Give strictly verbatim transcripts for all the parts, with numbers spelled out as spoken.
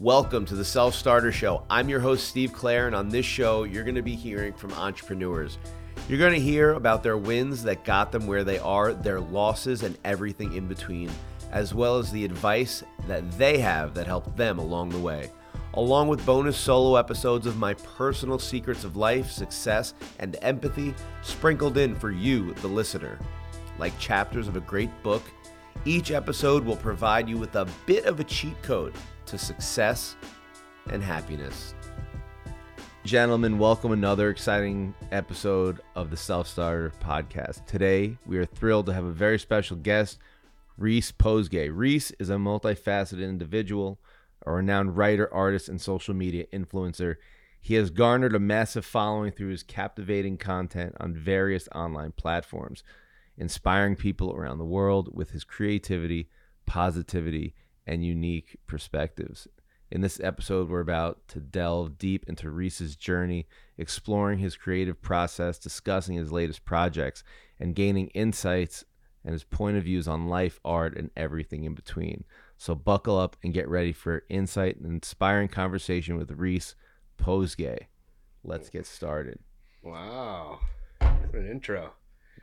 Welcome to the Self-Starter Show. I'm your host, Steve Clare, and on this show, you're going to be hearing from entrepreneurs. You're going to hear about their wins that got them where they are, their losses, and everything in between, as well as the advice that they have that helped them along the way, along with bonus solo episodes of my personal secrets of life, success, and empathy sprinkled in for you, the listener. Like chapters of a great book, each episode will provide you with a bit of a cheat code to success and happiness. Gentlemen, welcome another exciting episode of the Self-Starter Podcast. Today, we are thrilled to have a very special guest, Reese Pozgay. Reese is a multifaceted individual, a renowned writer, artist, and social media influencer. He has garnered a massive following through his captivating content on various online platforms, inspiring people around the world with his creativity, positivity, and unique perspectives. In this episode, we're about to delve deep into Reese's journey, exploring his creative process, discussing his latest projects, and gaining insights and his point of views on life, art, and everything in between. So buckle up and get ready for insight and inspiring conversation with Reese Pozgay. Let's get started. Wow. What an intro.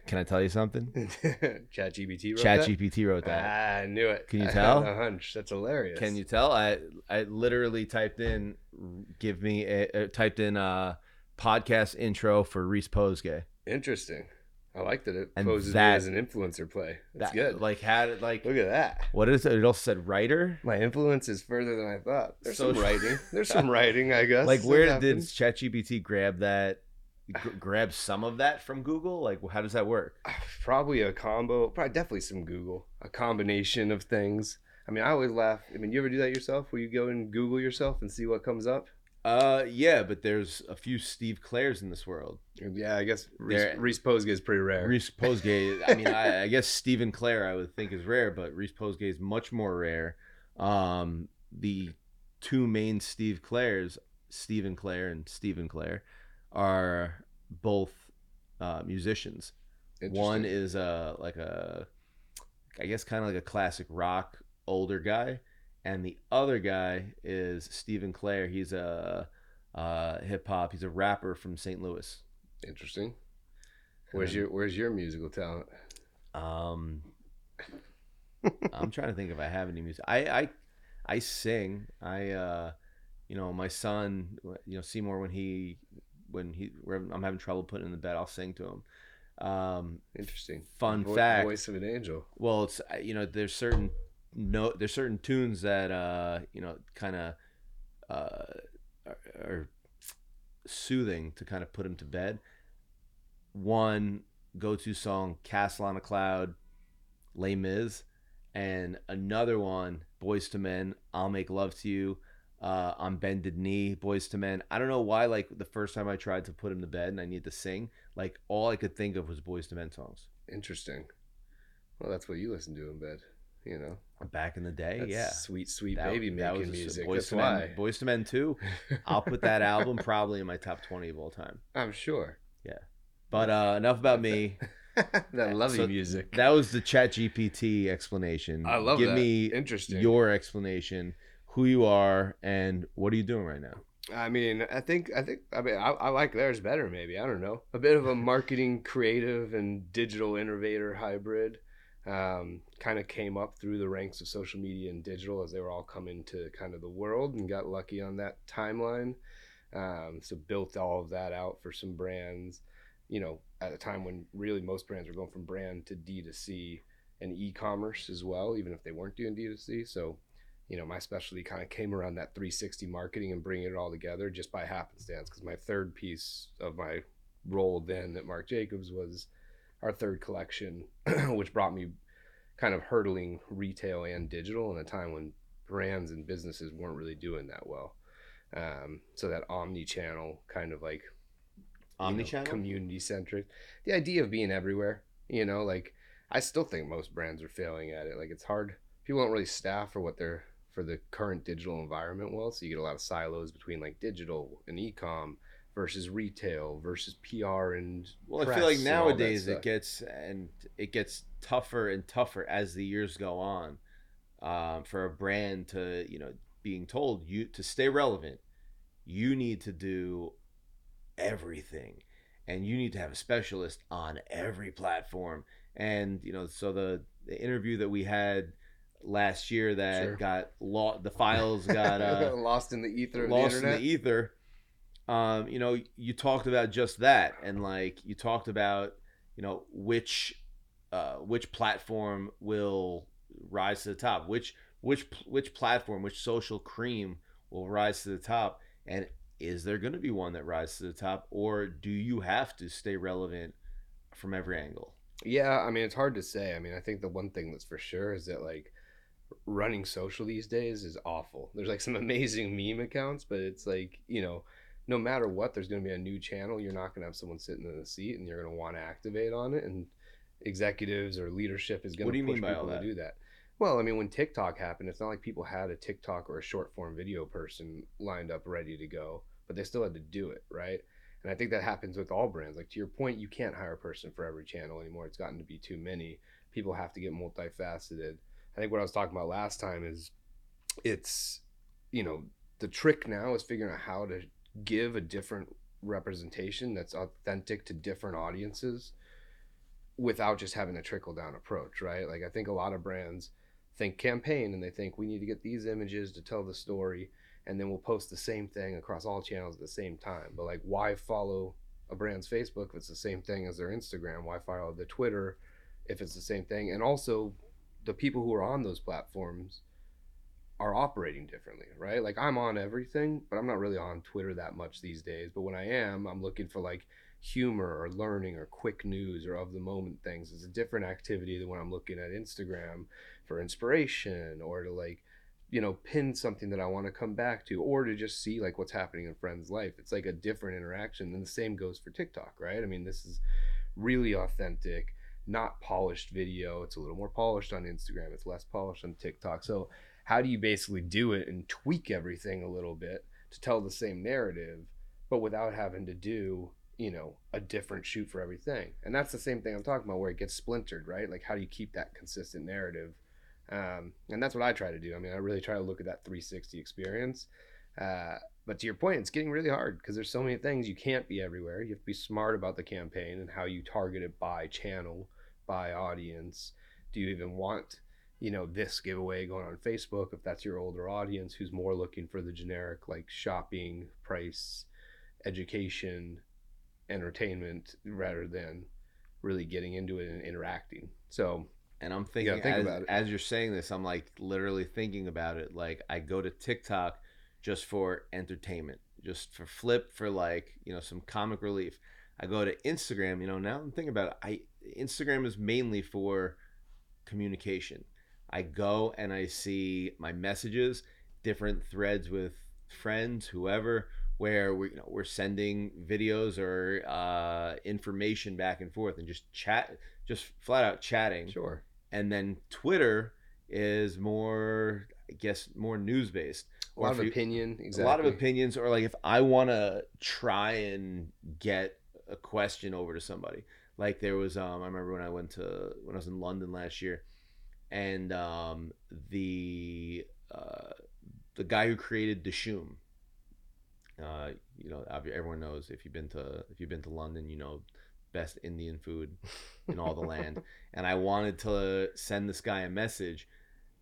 Can I tell you something? ChatGPT wrote Chat that? ChatGPT wrote that. I knew it. Can you I tell? I had a hunch. That's hilarious. Can you tell? I I literally typed in, give me, a, uh, typed in a podcast intro for Reese Pozgay. Interesting. I like that it and poses that, me as an influencer play. That's that, good. Like, how did, like, look at that. What is it? It also said writer. My influence is further than I thought. There's so, some writing. There's some writing, I guess. Like, where happens. did ChatGPT grab that? G- grab some of that from Google? Like, how does that work? Probably a combo, probably definitely some Google, a combination of things. I mean, I always laugh. I mean, you ever do that yourself? Will you go and Google yourself and see what comes up? Uh, yeah, but there's a few Steve Clares in this world. Yeah, I guess Reese, Reese Pozgay is pretty rare. Reese Pozgay, I mean, I, I guess Stephen Clare I would think is rare, but Reese Pozgay is much more rare. Um, the two main Steve Clares, Stephen Clare and Stephen Clare, are both uh, musicians. One is a, like a, I guess kind of like a classic rock older guy, and the other guy is Stephen Clare. He's a uh, hip hop. He's a rapper from Saint Louis. Interesting. Where's then, your Where's your musical talent? Um, I'm trying to think if I have any music. I I, I sing. I uh, you know my son. You know Seymour when he. When he, when I'm having trouble putting in the bed, I'll sing to him. Um, Interesting. Fun Vo- fact. Voice of an angel. Well, it's you know there's certain no there's certain tunes that uh you know kind of uh are, are soothing to kind of put him to bed. One go-to song: "Castle on a Cloud," Les Mis, and another one: "Boys to Men." I'll make love to you. Uh, on Bended Knee, Boys to Men. I don't know why, like, the first time I tried to put him to bed and I needed to sing, like, all I could think of was Boys to Men songs. Interesting. Well, that's what you listen to in bed, you know? Back in the day, that's yeah. sweet, sweet that, baby that making was music. Boys that's to why. Men, Boys to Men two. I'll put that album probably in my top twenty of all time. I'm sure. Yeah. But uh, enough about me. That lovely so music. That was the ChatGPT explanation. I love Give that. Give me Interesting. your explanation. Who you are and what are you doing right now? I mean, I think I think I mean I, I like theirs better. Maybe I don't know. A bit of a marketing, creative, and digital innovator hybrid. Um, kind of came up through the ranks of social media and digital as they were all coming to kind of the world, and got lucky on that timeline. Um, so built all of that out for some brands. You know, at a time when really most brands were going from brand to D two C and e-commerce as well, even if they weren't doing D two C. So. You know, my specialty kind of came around that three sixty marketing and bringing it all together just by happenstance, because my third piece of my role then at Marc Jacobs was our third collection, which brought me kind of hurdling retail and digital in a time when brands and businesses weren't really doing that well. Um, so that omni-channel kind of like omni-channel, community-centric, the idea of being everywhere, you know, like I still think most brands are failing at it. Like it's hard. People don't really staff for what they're for the current digital environment well, so you get a lot of silos between like digital and e-com versus retail versus P R and well, I feel like nowadays it gets and it gets tougher and tougher as the years go on um, for a brand to you know being told you to stay relevant, you need to do everything, and you need to have a specialist on every platform. And, you know, so the, the interview that we had last year that sure. got lost, the files got uh, lost in the ether, lost the internet. in the ether. Um, you know, you talked about just that. And like, you talked about, you know, which, uh, which platform will rise to the top, which, which, which platform, which social cream will rise to the top. And is there going to be one that rises to the top, or do you have to stay relevant from every angle? Yeah. I mean, it's hard to say. I mean, I think the one thing that's for sure is that like running social these days is awful. There's like some amazing meme accounts, but it's like, you know, no matter what, there's going to be a new channel. You're not going to have someone sitting in the seat, and you're going to want to activate on it. And executives or leadership is going to push people to do that. Well, I mean, when TikTok happened, it's not like people had a TikTok or a short form video person lined up ready to go, but they still had to do it, right? And I think that happens with all brands. Like, to your point, you can't hire a person for every channel anymore. It's gotten to be too many. People have to get multifaceted. I think what I was talking about last time is it's, you know, the trick now is figuring out how to give a different representation that's authentic to different audiences without just having a trickle down approach, right? Like, I think a lot of brands think campaign, and they think we need to get these images to tell the story, and then we'll post the same thing across all channels at the same time. But like, why follow a brand's Facebook if it's the same thing as their Instagram? Why follow the Twitter if it's the same thing? And also, the people who are on those platforms are operating differently, right? Like, I'm on everything, but I'm not really on Twitter that much these days. But when I am, I'm looking for like humor or learning or quick news or of the moment things. It's a different activity than when I'm looking at Instagram for inspiration, or to like, you know, pin something that I want to come back to, or to just see like what's happening in friend's life. It's like a different interaction. And the same goes for TikTok, right? I mean, this is really authentic, not polished video. It's a little more polished on Instagram. It's less polished on TikTok. So how do you basically do it and tweak everything a little bit to tell the same narrative, but without having to do, you know, a different shoot for everything? And that's the same thing I'm talking about, where it gets splintered, right? Like, how do you keep that consistent narrative? Um, and that's what I try to do. I mean, I really try to look at that three sixty experience. Uh, but to your point, it's getting really hard because there's so many things. You can't be everywhere. You have to be smart about the campaign and how you target it by channel, by audience. Do you even want, you know, this giveaway going on Facebook if that's your older audience who's more looking for the generic, like shopping, price, education, entertainment, rather than really getting into it and interacting. So, and I'm thinking, you think as, about it. As you're saying this, I'm like literally thinking about it. Like, I go to TikTok just for entertainment, just for flip, for like, you know, some comic relief. I go to Instagram, you know, now I'm thinking about it. I Instagram is mainly for communication. I go and I see my messages, different threads with friends, whoever, where we, you know, we're sending videos or uh, information back and forth and just chat, just flat out chatting. Sure. And then Twitter is more, I guess, more news-based. A lot of you, opinion. Exactly. A lot of opinions, or like if I want to try and get a question over to somebody. Like there was, um, I remember when I went to, when I was in London last year, and um, the uh, the guy who created Dishoom, uh, you know, everyone knows, if you've been to if you've been to London, you know, best Indian food in all the land. And I wanted to send this guy a message,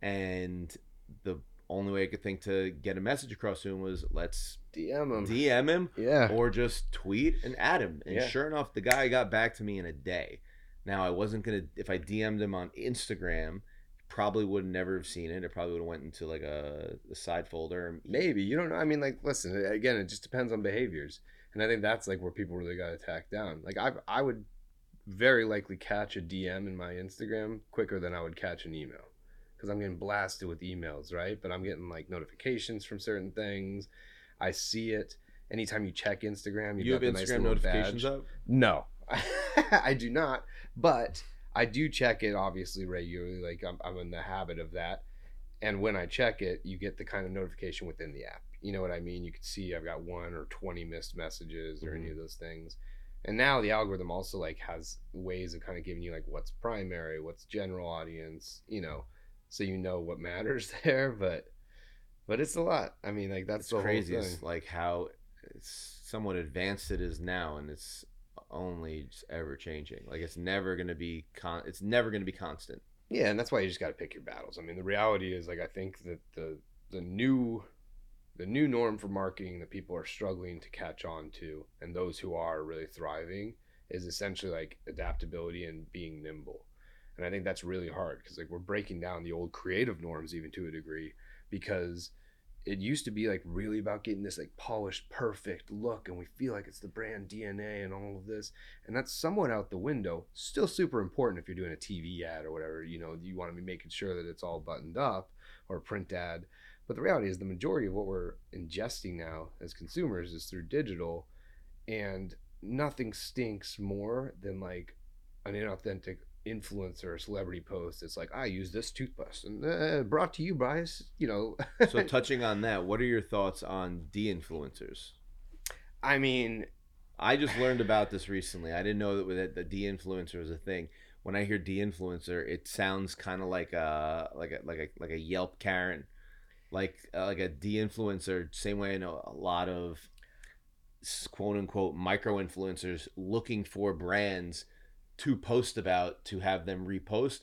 and the only way I could think to get a message across to him was let's D M him, D M him, yeah, or just tweet and add him. And yeah. Sure enough, the guy got back to me in a day. Now I wasn't gonna, if I D M'd him on Instagram, probably would never have seen it. It probably would have went into like a, a side folder. Maybe, you don't know. I mean, like, listen, again, it just depends on behaviors. And I think that's like where people really got attacked down. Like I I would very likely catch a D M in my Instagram quicker than I would catch an email, because I'm getting blasted with emails, right? But I'm getting like notifications from certain things. I see it. Anytime you check Instagram, you, you have Instagram nice notifications badge up? No, I do not. But I do check it, obviously, regularly. Like I'm, I'm in the habit of that. And when I check it, you get the kind of notification within the app. You know what I mean? You can see I've got one or twenty missed messages or mm-hmm. any of those things. And now the algorithm also like has ways of kind of giving you like what's primary, what's general audience, you know, so you know what matters there. But But it's a lot. I mean, like, that's it's the crazy. Whole thing. It's like how it's somewhat advanced it is now, and it's only ever changing. Like, it's never going to be con- it's never going to be constant. Yeah, and that's why you just got to pick your battles. I mean, the reality is, like, I think that the the new the new norm for marketing that people are struggling to catch on to, and those who are really thriving, is essentially like adaptability and being nimble. And I think that's really hard because, like, we're breaking down the old creative norms even to a degree, because it used to be like really about getting this like polished, perfect look, and we feel like it's the brand D N A and all of this, and that's somewhat out the window. Still super important if you're doing a T V ad or whatever, you know, you want to be making sure that it's all buttoned up, or a print ad. But the reality is the majority of what we're ingesting now as consumers is through digital, and nothing stinks more than like an inauthentic influencer or celebrity post. It's like, I use this toothpaste and uh, brought to you by, you know. So touching on that, what are your thoughts on de-influencers? I mean, I just learned about this recently. I didn't know that the de-influencer was a thing. When I hear de-influencer, it sounds kind of like a like a like a like a Yelp Karen, like uh, like a de-influencer. Same way I know a lot of quote unquote micro influencers looking for brands to post about, to have them repost.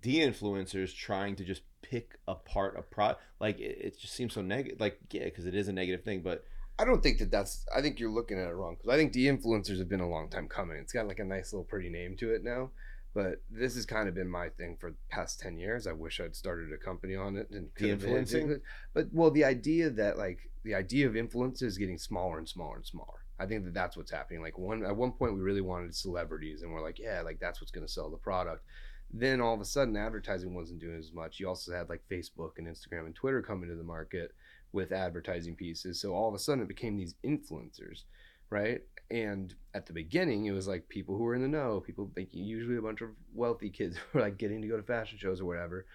De-influencers trying to just pick apart a product. Like, it, it just seems so negative. Like, yeah, because it is a negative thing, but I don't think that that's, I think you're looking at it wrong, because I think de-influencers have been a long time coming. It's got like a nice little pretty name to it now, but this has kind of been my thing for the past ten years. I wish I'd started a company on it and de-influencing it. But, well, the idea that like, the idea of influence is getting smaller and smaller and smaller. I think that that's what's happening. Like, one at one point we really wanted celebrities, and we're like, yeah, like that's what's going to sell the product. Then all of a sudden advertising wasn't doing as much. You also had like Facebook and Instagram and Twitter come into the market with advertising pieces. So all of a sudden it became these influencers, right? And at the beginning it was like people who were in the know, people thinking, usually a bunch of wealthy kids who were like getting to go to fashion shows or whatever.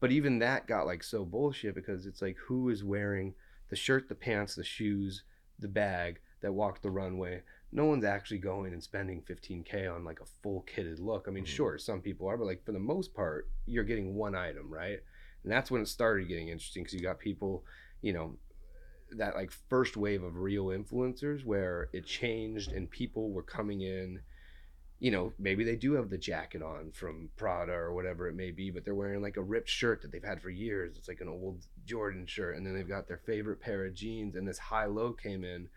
But even that got like so bullshit, because it's like, who is wearing the shirt, the pants, the shoes, the bag that walked the runway? No one's actually going and spending fifteen K on like a full kitted look. I mean, mm-hmm. Sure, some people are, but like for the most part, you're getting one item, right? And that's when it started getting interesting, because you got people, you know, that like first wave of real influencers where it changed and people were coming in, you know, maybe they do have the jacket on from Prada or whatever it may be, but they're wearing like a ripped shirt that they've had for years. It's like an old Jordan shirt, and then they've got their favorite pair of jeans, and this high-low came in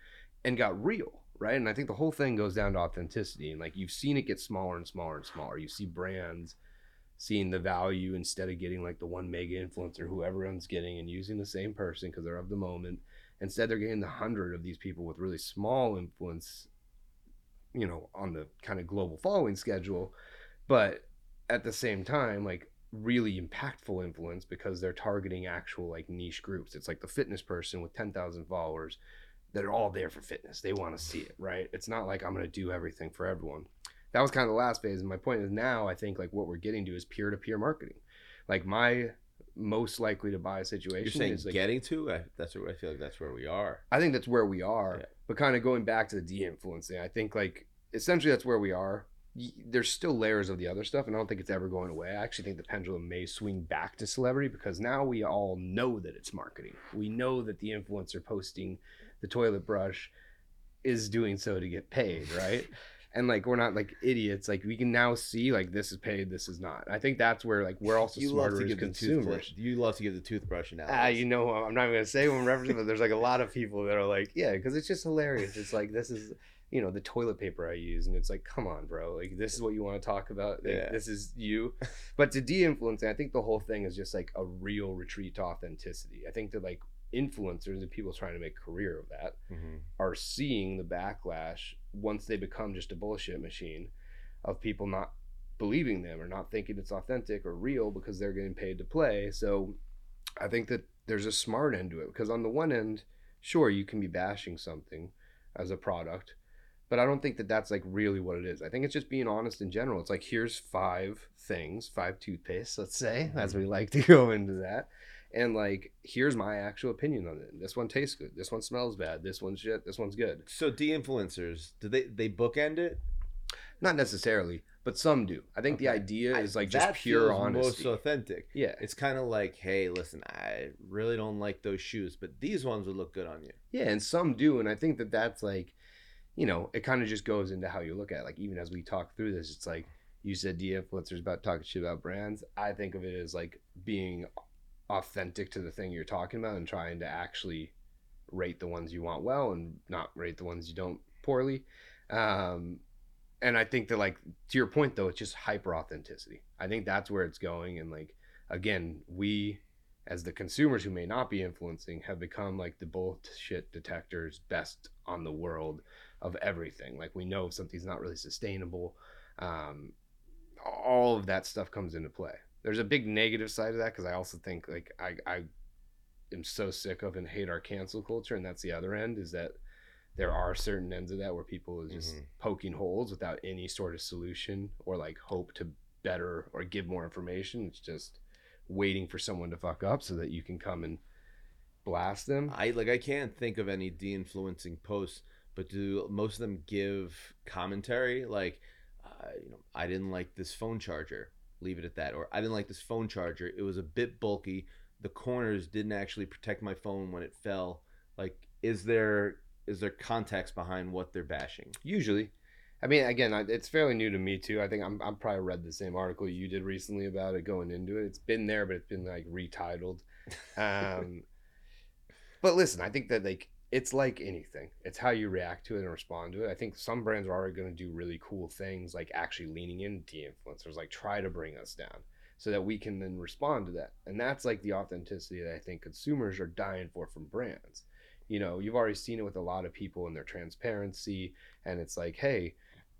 and got real, right? And I think the whole thing goes down to authenticity, and like you've seen it get smaller and smaller and smaller. You see brands seeing the value instead of getting like the one mega influencer who everyone's getting and using the same person because they're of the moment. Instead, they're getting the hundred of these people with really small influence, you know, on the kind of global following schedule, but at the same time, like really impactful influence, because they're targeting actual like niche groups. It's like the fitness person with ten thousand followers that are all there for fitness. They want to see it, right? It's not like I'm going to do everything for everyone. That was kind of the last phase. And my point is, now I think like what we're getting to is peer-to-peer marketing. Like my most likely to buy situation. You're saying is like, getting to? I, that's what I feel like that's where we are. I think that's where we are. Yeah. But kind of going back to the de-influencing, I think like essentially that's where we are. There's still layers of the other stuff, and I don't think it's ever going away. I actually think the pendulum may swing back to celebrity, because now we all know that it's marketing. We know that the influencer posting the toilet brush is doing so to get paid, right? And like, we're not like idiots. Like, we can now see like this is paid, this is not. I think that's where like we're also you smarter as consumers. You love to give the toothbrush analogy. Ah, you know, I'm not even gonna say one reference, but there's like a lot of people that are like, yeah, because it's just hilarious. It's like, this is, you know, the toilet paper I use, and it's like, come on, bro. Like, this is what you want to talk about. Like, yeah. This is you. But to de-influence, I think the whole thing is just like a real retreat to authenticity. I think that like influencers and people trying to make a career of that mm-hmm. are seeing the backlash once they become just a bullshit machine of people not believing them or not thinking it's authentic or real because they're getting paid to play. So I think that there's a smart end to it, because on the one end, sure, you can be bashing something as a product, but I don't think that that's like really what it is. I think it's just being honest in general. It's like, here's five things, five toothpastes, let's say, mm-hmm. as we like to go into that. And like, here's my actual opinion on it. This one tastes good. This one smells bad. This one's shit. This one's good. So de-influencers, do they, they bookend it? Not necessarily. but some do. I think okay. the idea is like I, just pure honesty. Most authentic. Yeah. It's kind of like, hey, listen, I really don't like those shoes, but these ones would look good on you. Yeah, and some do, and I think that that's like, you know, it kind of just goes into how you look at it. Like, even as we talk through this, it's like, you said D influencers about talking shit about brands. I think of it as like being authentic to the thing you're talking about and trying to actually rate the ones you want well and not rate the ones you don't poorly. Um, and I think that, like, to your point though, it's just hyper authenticity. I think that's where it's going. And like, again, we as the consumers who may not be influencing have become like the bullshit detectors best on the world of everything. Like, we know if something's not really sustainable, um, all of that stuff comes into play. There's a big negative side of that because I also think, like, I, I am so sick of and hate our cancel culture, and that's the other end, is that there are certain ends of that where people are just mm-hmm. poking holes without any sort of solution or, like, hope to better or give more information. It's just waiting for someone to fuck up so that you can come and blast them. I like I can't think of any de-influencing posts, but do most of them give commentary? Like, uh, you know, I didn't like this phone charger. Leave it at that. Or I didn't like this phone charger. It was a bit bulky. The corners didn't actually protect my phone when it fell. Like, is there is there context behind what they're bashing? Usually. I mean, again, it's fairly new to me too. I think I'm I'm probably read the same article you did recently about it going into it. It's been there, but it's been like retitled. Um, but listen, I think that like it's like anything. It's how you react to it and respond to it. I think some brands are already going to do really cool things, like actually leaning into influencers, like try to bring us down so that we can then respond to that. And that's like the authenticity that I think consumers are dying for from brands. You know, you've already seen it with a lot of people and their transparency, and it's like, hey,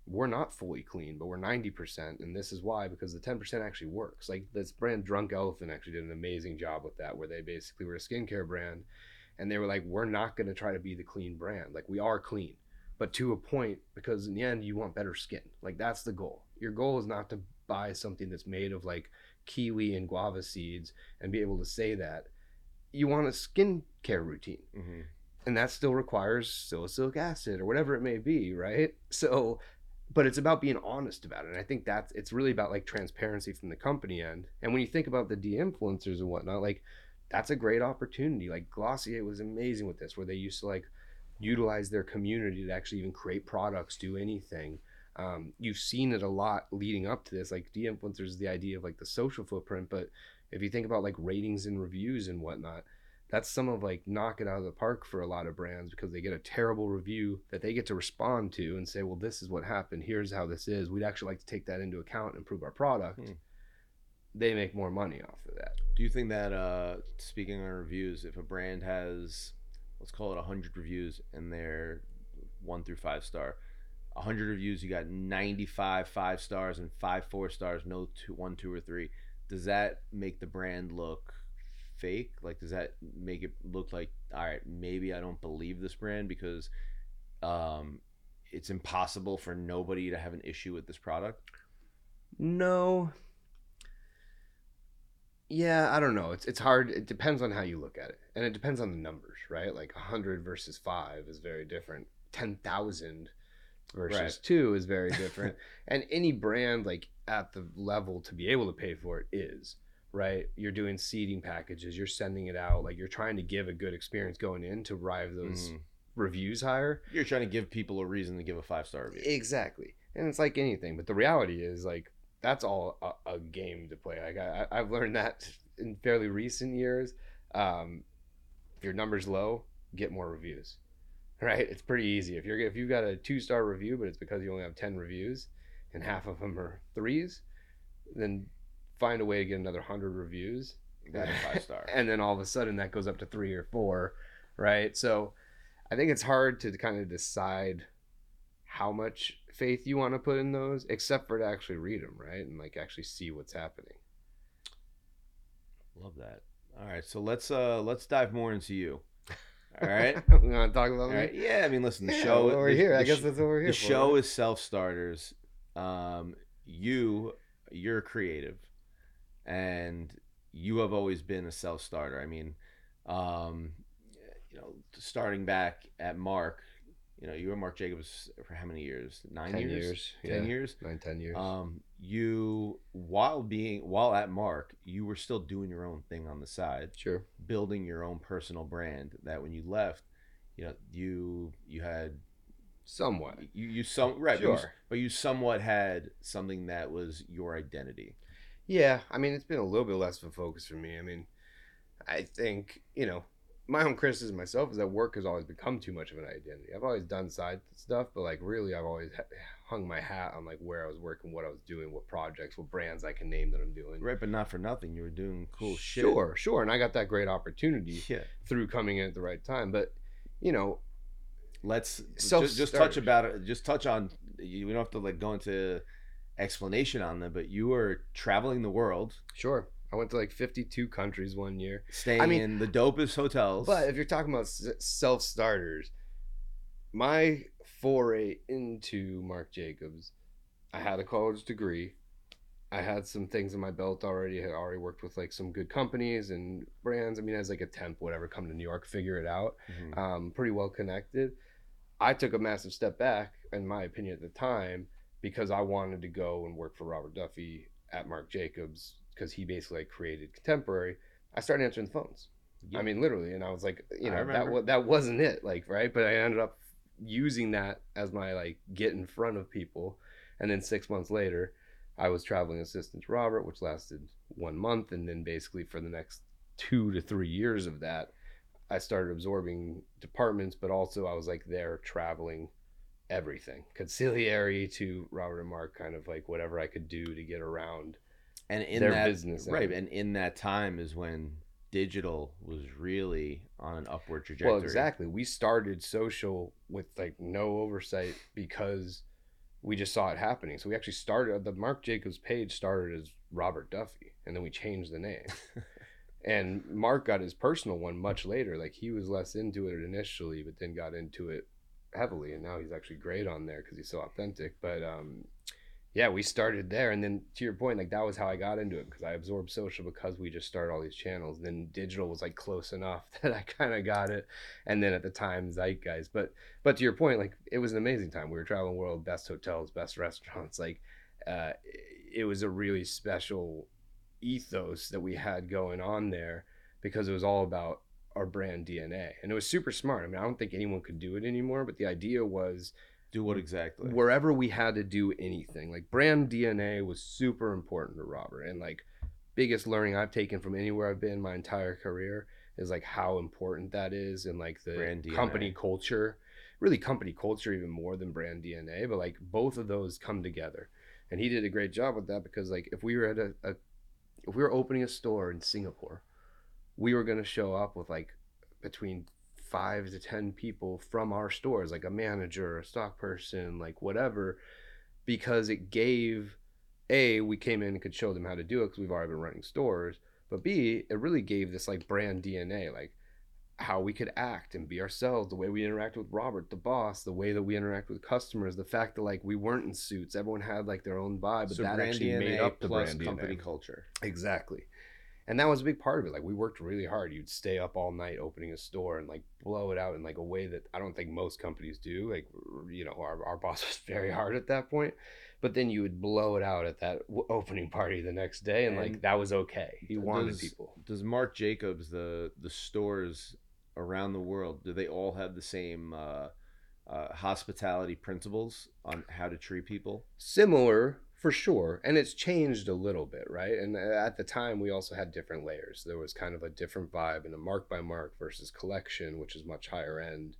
we're not fully clean, but we're ninety percent, and this is why, because the ten percent actually works. Like, this brand Drunk Elephant actually did an amazing job with that, where they basically were a skincare brand, and they were like, we're not going to try to be the clean brand. Like, we are clean, but to a point, because in the end, you want better skin. Like, that's the goal. Your goal is not to buy something that's made of, like, kiwi and guava seeds and be able to say that. You want a skincare routine. Mm-hmm. And that still requires salicylic acid or whatever it may be, right? So... but it's about being honest about it. And I think that's, it's really about like transparency from the company end. And when you think about the de-influencers and whatnot, like that's a great opportunity. Like Glossier was amazing with this, where they used to like utilize their community to actually even create products, do anything. Um, you've seen it a lot leading up to this, like de-influencers is the idea of like the social footprint. But if you think about like ratings and reviews and whatnot, that's some of like knock it out of the park for a lot of brands, because they get a terrible review that they get to respond to and say, well, this is what happened. Here's how this is. We'd actually like to take that into account and improve our product. Hmm. They make more money off of that. Do you think that, uh, speaking on reviews, if a brand has, let's call it one hundred reviews and they're one through five star, one hundred reviews, you got ninety-five five stars and five four stars, no two, one, two, or three. Does that make the brand look fake? Like, does that make it look like, all right, maybe I don't believe this brand because um it's impossible for nobody to have an issue with this product? No. Yeah, I don't know. It's it's hard. It depends on how you look at it, and it depends on the numbers, right? Like one hundred versus five is very different. ten thousand versus right. two is very different. And any brand like at the level to be able to pay for it is. Right, you're doing seeding packages, you're sending it out, like you're trying to give a good experience going in to drive those mm. reviews higher. You're trying to give people a reason to give a five-star review. Exactly. And it's like anything, but the reality is like that's all a, a game to play. Like I, I've learned that in fairly recent years. Um, if your number's low, get more reviews. Right? It's pretty easy. If you're if you've got a two-star review, but it's because you only have ten reviews and half of them are threes, then find a way to get another one hundred reviews, that five star, and then all of a sudden that goes up to three or four, right? So I think it's hard to kind of decide how much faith you want to put in those, except for to actually read them, right, and like actually see what's happening. Love that. All right, so let's uh let's dive more into you. All right, we want to talk about me? Right. Yeah, I mean, listen, the yeah, show over the, here. The, I guess that's what we're here. The for, show right? is self starters. Um, you you're creative. And you have always been a self-starter. I mean, um, you know, starting back at Marc, You know, you were Marc Jacobs for how many years? Nine ten years? years? Ten yeah. years? Nine, ten years. Um, you, while being, while at Marc, you were still doing your own thing on the side. Sure. Building your own personal brand that when you left, you know, you, you had... Somewhat. You, you some, right. Sure. But you, but you somewhat had something that was your identity. Yeah. I mean, it's been a little bit less of a focus for me. I mean, I think, you know, my own criticism myself is that work has always become too much of an identity. I've always done side stuff, but like really I've always hung my hat on like where I was working, what I was doing, what projects, what brands I can name that I'm doing. Right, but not for nothing. You were doing cool shit. Sure, sure. And I got that great opportunity yeah. through coming in at the right time. But, you know, let's just, just touch about it. Just touch on, you don't have to like go into explanation on them, but you were traveling the world. Sure. I went to like fifty-two countries one year. Staying I mean, in the dopest hotels. But if you're talking about self-starters, my foray into Marc Jacobs, I had a college degree. I had some things in my belt already. I had already worked with like some good companies and brands. I mean, as like a temp, whatever, come to New York, figure it out. Mm-hmm. Um, pretty well connected. I took a massive step back, in my opinion at the time, because I wanted to go and work for Robert Duffy at Marc Jacobs, because he basically created contemporary. I started answering the phones. Yeah. I mean, literally. And I was like, you know, that was, that wasn't it, like, right? But I ended up using that as my, like, get in front of people. And then six months later, I was traveling assistant to Robert, which lasted one month. And then basically for the next two to three years of that, I started absorbing departments, but also I was, like, there traveling everything. Conciliary to Robert and Marc, kind of, like, whatever I could do to get around and in their that business, right, and in that time is when digital was really on an upward trajectory. Well, exactly. We started social with like no oversight because we just saw it happening. So we actually started the Marc Jacobs page started as Robert Duffy, and then we changed the name. And Marc got his personal one much later. Like he was less into it initially, but then got into it heavily, and now he's actually great on there because he's so authentic. But um, yeah, we started there, and then to your point, like that was how I got into it because I absorbed social because we just started all these channels. Then digital was like close enough that I kind of got it, and then at the time zeitgeist. But but to your point, like it was an amazing time. We were traveling the world, best hotels, best restaurants. Like uh, it was a really special ethos that we had going on there because it was all about our brand D N A, and it was super smart. I mean, I don't think anyone could do it anymore, but the idea was. Do what exactly? Wherever we had to do anything. Like brand D N A was super important to Robert. And like biggest learning I've taken from anywhere I've been my entire career is like how important that is and like the brand company D N A. Culture. Really company culture even more than brand D N A. But like both of those come together. And he did a great job with that because like if we were at a, a if we were opening a store in Singapore, we were gonna show up with like between five to ten people from our stores, like a manager, a stock person, like whatever, because it gave a we came in and could show them how to do it because we've already been running stores, but b it really gave this like brand D N A, like how we could act and be ourselves, the way we interact with Robert the boss, the way that we interact with customers, the fact that like we weren't in suits, everyone had like their own vibe, but so that actually D N A made up the brand company D N A. Culture exactly. And that was a big part of it. Like we worked really hard. You'd stay up all night opening a store and like blow it out in like a way that I don't think most companies do. Like, you know, our, our boss was very hard at that point, but then you would blow it out at that opening party the next day. And, and like, that was okay. He wanted does, people. Does Marc Jacobs, the, the stores around the world, do they all have the same, uh, uh, hospitality principles on how to treat people? Similar. For sure. And it's changed a little bit, right? And at the time, we also had different layers. There was kind of a different vibe and a Marc by Marc versus collection, which is much higher end,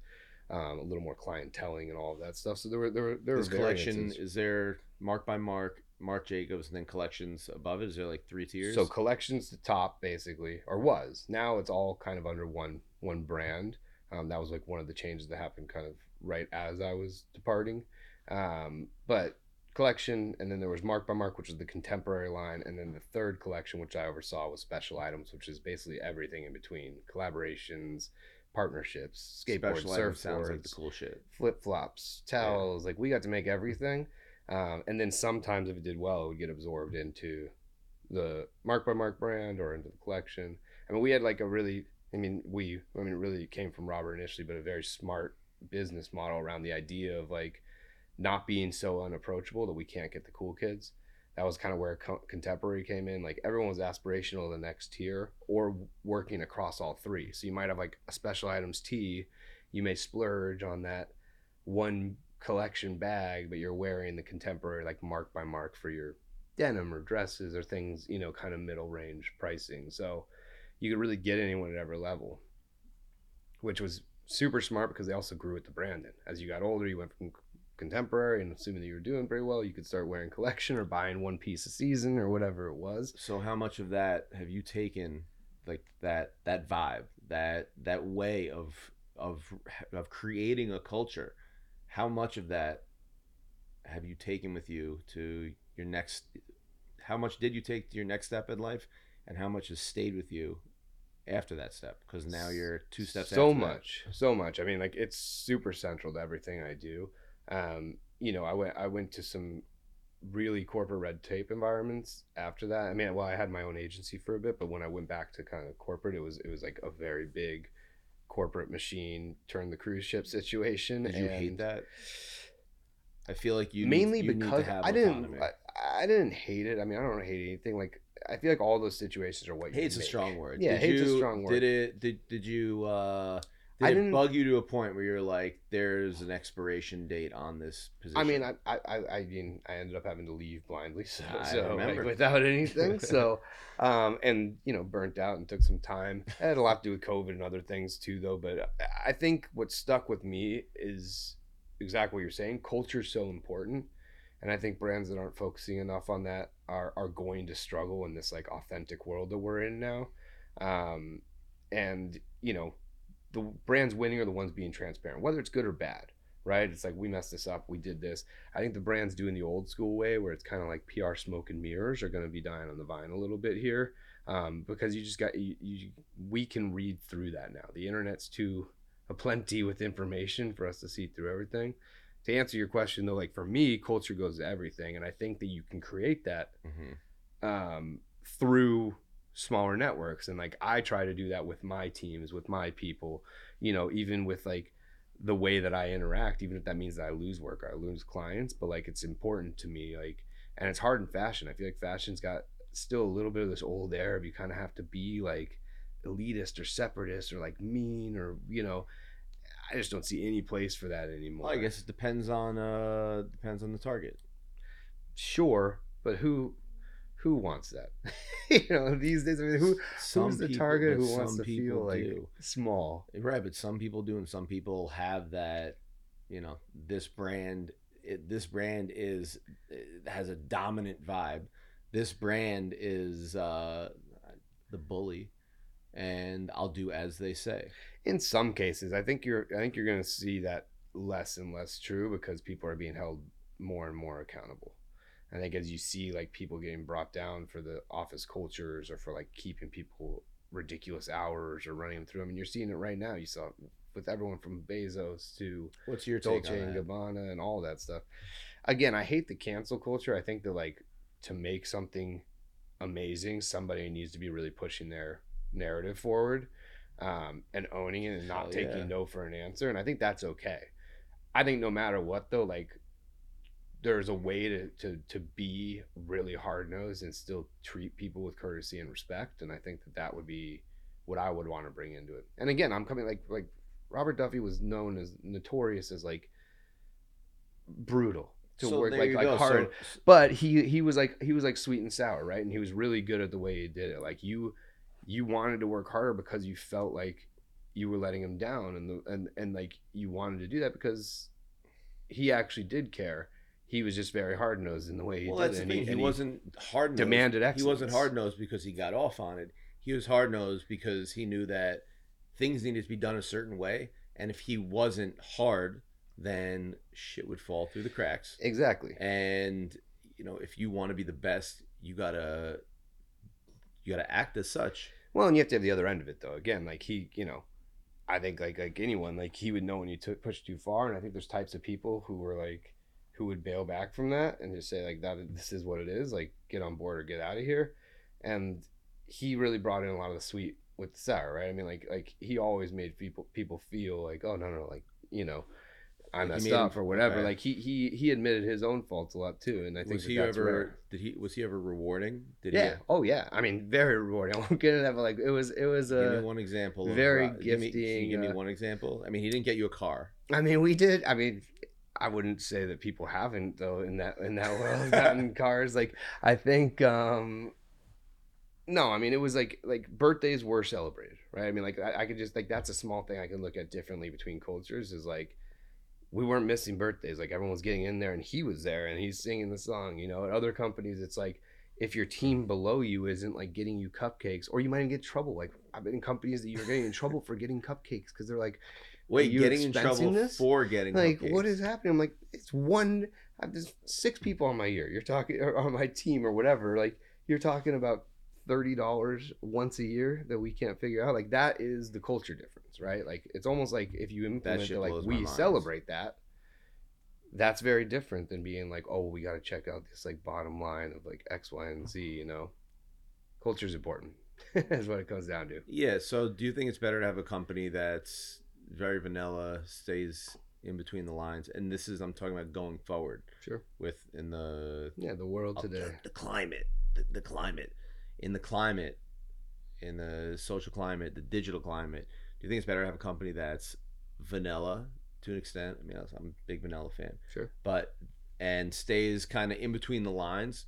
um, a little more clienteling and all of that stuff. So there were there were there were collection. Is there Marc by Marc, Marc Jacobs, and then collections above it? Is there like three tiers? So collections the top basically, or was. Now it's all kind of under one one brand. Um, that was like one of the changes that happened kind of right as I was departing. Um, but collection, and then there was Marc by Marc, which was the contemporary line, and then the third collection, which I oversaw, was special items, which is basically everything in between: collaborations, partnerships, skateboards, surfboards, like the cool shit, flip flops, towels. Yeah. Like we got to make everything, um, and then sometimes if it did well, it would get absorbed into the Marc by Marc brand or into the collection. I mean, we had like a really, I mean, we, I mean, it really came from Robert initially, but a very smart business model around the idea of like not being so unapproachable that we can't get the cool kids. That was kind of where co- contemporary came in. Like everyone was aspirational the next tier or working across all three. So you might have like a special items tee. You may splurge on that one collection bag, but you're wearing the contemporary like Marc by Marc for your denim or dresses or things, you know, kind of middle range pricing. So you could really get anyone at every level, which was super smart because they also grew with the brand. As you got older, you went from contemporary and assuming that you were doing pretty well, you could start wearing collection or buying one piece a season or whatever it was. So how much of that have you taken, like that that vibe, that that way of of of creating a culture, how much of that have you taken with you to your next, how much did you take to your next step in life, and how much has stayed with you after that step? Because now you're two steps so after much that. so much I mean, like, it's super central to everything I do. Um, you know, I went, I went to some really corporate red tape environments after that. I mean, well, I had my own agency for a bit, but when I went back to kind of corporate, it was, it was like a very big corporate machine, turn the cruise ship situation. Did you and hate that? I feel like you mainly need, you because need to have I didn't, I, I didn't hate it. I mean, I don't hate anything. Like, I feel like all those situations are what you hate's make. a strong word. Yeah. Did hate's you, a strong word. Did it, did, did you, uh, Did I didn't, it bug you to a point where you're like, there's an expiration date on this position? I mean, I I, I mean, I ended up having to leave blindly, so, so like, without anything. So, um, and, you know, burnt out and took some time. It had a lot to do with COVID and other things too, though. But I think what stuck with me is exactly what you're saying. Culture is so important. And I think brands that aren't focusing enough on that are, are going to struggle in this like authentic world that we're in now. Um, and, you know, the brands winning are the ones being transparent, whether it's good or bad, right? It's like, we messed this up, we did this. I think the brands doing the old school way where it's kind of like P R smoke and mirrors are going to be dying on the vine a little bit here, um, because you just got, you, you, we can read through that now. The internet's too aplenty with information for us to see through everything. To answer your question though, like for me, culture goes to everything. And I think that you can create that mm-hmm. um, through smaller networks. And like I try to do that with my teams, with my people, you know, even with like the way that I interact, even if that means that I lose work or I lose clients, but like it's important to me. Like, and it's hard in fashion. I feel like fashion's got still a little bit of this old era of you kind of have to be like elitist or separatist or like mean or, you know, I just don't see any place for that anymore. Well, I guess it depends on uh depends on the target. Sure, but who Who wants that? You know, these days, I mean, who some who's the people, target who wants to feel like do. small? Right, but some people do, and some people have that. You know, this brand, it, this brand is it has a dominant vibe. This brand is uh, the bully, and I'll do as they say. In some cases, I think you're, I think you're going to see that less and less true because people are being held more and more accountable. I think as you see like people getting brought down for the office cultures or for like keeping people ridiculous hours or running them through, I mean, you're seeing it right now. You saw it with everyone from Bezos to what's your Dolce take on and that? Gabbana and all that stuff. Again, I hate the cancel culture. I think that like to make something amazing, somebody needs to be really pushing their narrative forward um, and owning it and not oh, taking yeah. no for an answer. And I think that's okay. I think no matter what though, like, there's a way to, to, to be really hard-nosed and still treat people with courtesy and respect. And I think that that would be what I would want to bring into it. And again, I'm coming like, like Robert Duffy was known as notorious as like brutal to so work like, like hard, so, but he, he was like, he was like sweet and sour. Right. And he was really good at the way he did it. Like you, you wanted to work harder because you felt like you were letting him down and, the, and, and like you wanted to do that because he actually did care. He was just very hard-nosed in the way he well, did that's it. The thing. He, he wasn't hard-nosed. Demanded excellence. He wasn't hard-nosed because he got off on it. He was hard-nosed because he knew that things needed to be done a certain way. And if he wasn't hard, then shit would fall through the cracks. Exactly. And, you know, if you want to be the best, you gotta you gotta act as such. Well, and you have to have the other end of it, though. Again, like he, you know, I think like like anyone, like he would know when you took push too far. And I think there's types of people who were like, who would bail back from that and just say like that this is what it is, like get on board or get out of here. And he really brought in a lot of the sweet with the sour, right? I mean, like like he always made people people feel like, oh no no like you know, I like messed up him, or whatever. Right. Like he, he he admitted his own faults a lot too, and I think was that he that's ever rare. did he was he ever rewarding? Did yeah. He, oh yeah. I mean, very rewarding. I won't get into that, but like it was it was a give me one example. Very of, uh, gifting. Give me, can you give me uh, one example? I mean, he didn't get you a car. I mean, we did. I mean, I wouldn't say that people haven't though in that in that world gotten cars. Like I think. um No, I mean, it was like like birthdays were celebrated, right? I mean, like I, I could just like that's a small thing I can look at differently between cultures is like we weren't missing birthdays. Like everyone was getting in there and he was there and he's singing the song, you know. At other companies, it's like if your team below you isn't like getting you cupcakes or you might even get in trouble. Like I've been in companies that you're getting in trouble for getting cupcakes because they're like, wait, you're getting in trouble this? for getting like cupcakes. What is happening? I'm like, it's one, I have six people on my year. You're talking or on my team or whatever. Like you're talking about thirty dollars once a year that we can't figure out. Like that is the culture difference, right? Like it's almost like if you implement it, like we celebrate that, that's very different than being like, oh, we got to check out this like bottom line of like X, Y, and Z, you know. Culture is important is what it comes down to. Yeah. So do you think it's better to have a company that's very vanilla, stays in between the lines? And this is, I'm talking about going forward. Sure. With in the, yeah, the world today, the climate, the, the climate. In the climate, in the social climate, the digital climate, do you think it's better to have a company that's vanilla to an extent? I mean, I'm a big vanilla fan. Sure. But, and stays kind of in between the lines,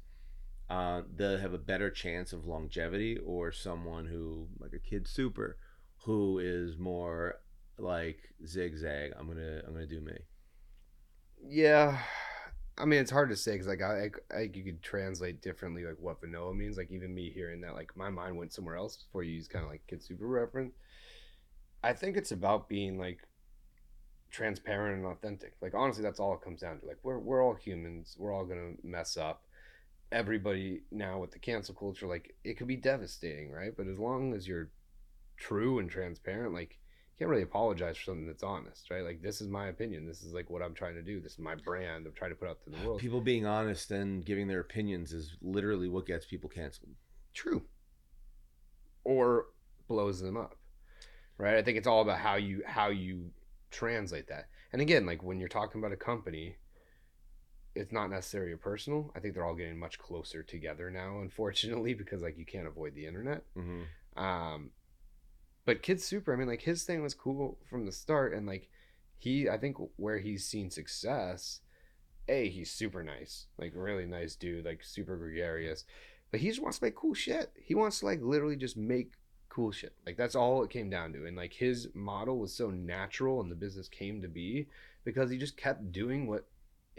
uh, they'll have a better chance of longevity, or someone who, like a Kid Super, who is more like zigzag, I'm going to, I'm going to do me. Yeah. I mean, it's hard to say because like I, I, I, you could translate differently like what vanilla means. Like even me hearing that, like my mind went somewhere else before you use kind of like Kid Super reference. I think it's about being like transparent and authentic. Like honestly, that's all it comes down to. Like we're we're all humans. We're all gonna mess up. Everybody now with the cancel culture, like it could be devastating, right? But as long as you're true and transparent, like. Can't really apologize for something that's honest, right? Like this is my opinion. This is like what I'm trying to do. This is my brand I'm trying to put out to the world. People being honest and giving their opinions is literally what gets people canceled. True. Or blows them up, right? I think it's all about how you how you translate that. And again, like when you're talking about a company, it's not necessarily personal. I think they're all getting much closer together now, unfortunately, because like you can't avoid the internet. Mm-hmm. Um. But Kid Super, I mean, like his thing was cool from the start, and like he, I think where he's seen success, a he's super nice, like really nice dude, like super gregarious, but he just wants to make cool shit. He wants to like literally just make cool shit. Like that's all it came down to, and like his model was so natural, and the business came to be because he just kept doing what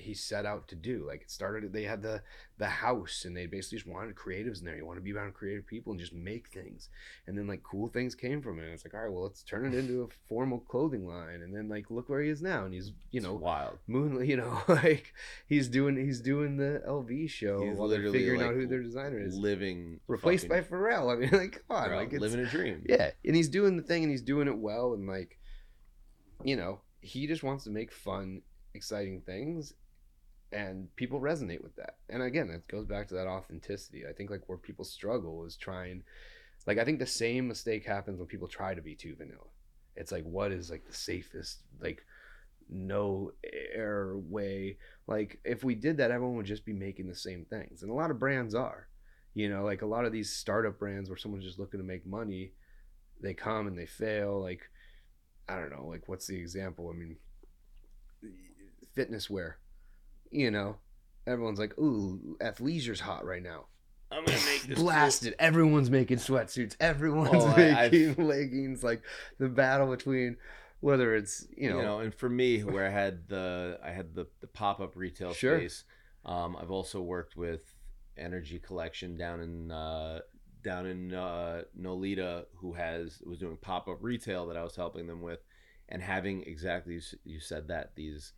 he set out to do. Like it started, they had the the house and they basically just wanted creatives in there. You want to be around creative people and just make things, and then like cool things came from it, and it's like, all right, well, let's turn it into a formal clothing line, and then like look where he is now, and he's, you know, it's wild moon, you know, like he's doing he's doing the L V show he's while they're figuring like out who their designer is, living replaced by Pharrell. I mean, like, come on, Pharrell, like it's, living a dream. Yeah, and he's doing the thing and he's doing it well, and like, you know, he just wants to make fun, exciting things. And people resonate with that. And again, it goes back to that authenticity. I think like where people struggle is trying, like I think the same mistake happens when people try to be too vanilla. It's like, what is like the safest, like no error way? Like if we did that, everyone would just be making the same things. And a lot of brands are, you know, like a lot of these startup brands where someone's just looking to make money, they come and they fail. Like, I don't know, like what's the example? I mean, fitness wear. You know, everyone's like, ooh, athleisure's hot right now. I'm going to make this. Blasted. Cool. Everyone's making sweatsuits. Everyone's oh, making I, leggings. Like the battle between whether it's, you know. You know, and for me, where I had the I had the, the pop-up retail sure. space, um, I've also worked with Energy Collection down in uh, down in uh, Nolita, who has was doing pop-up retail that I was helping them with, and having exactly, you said that, these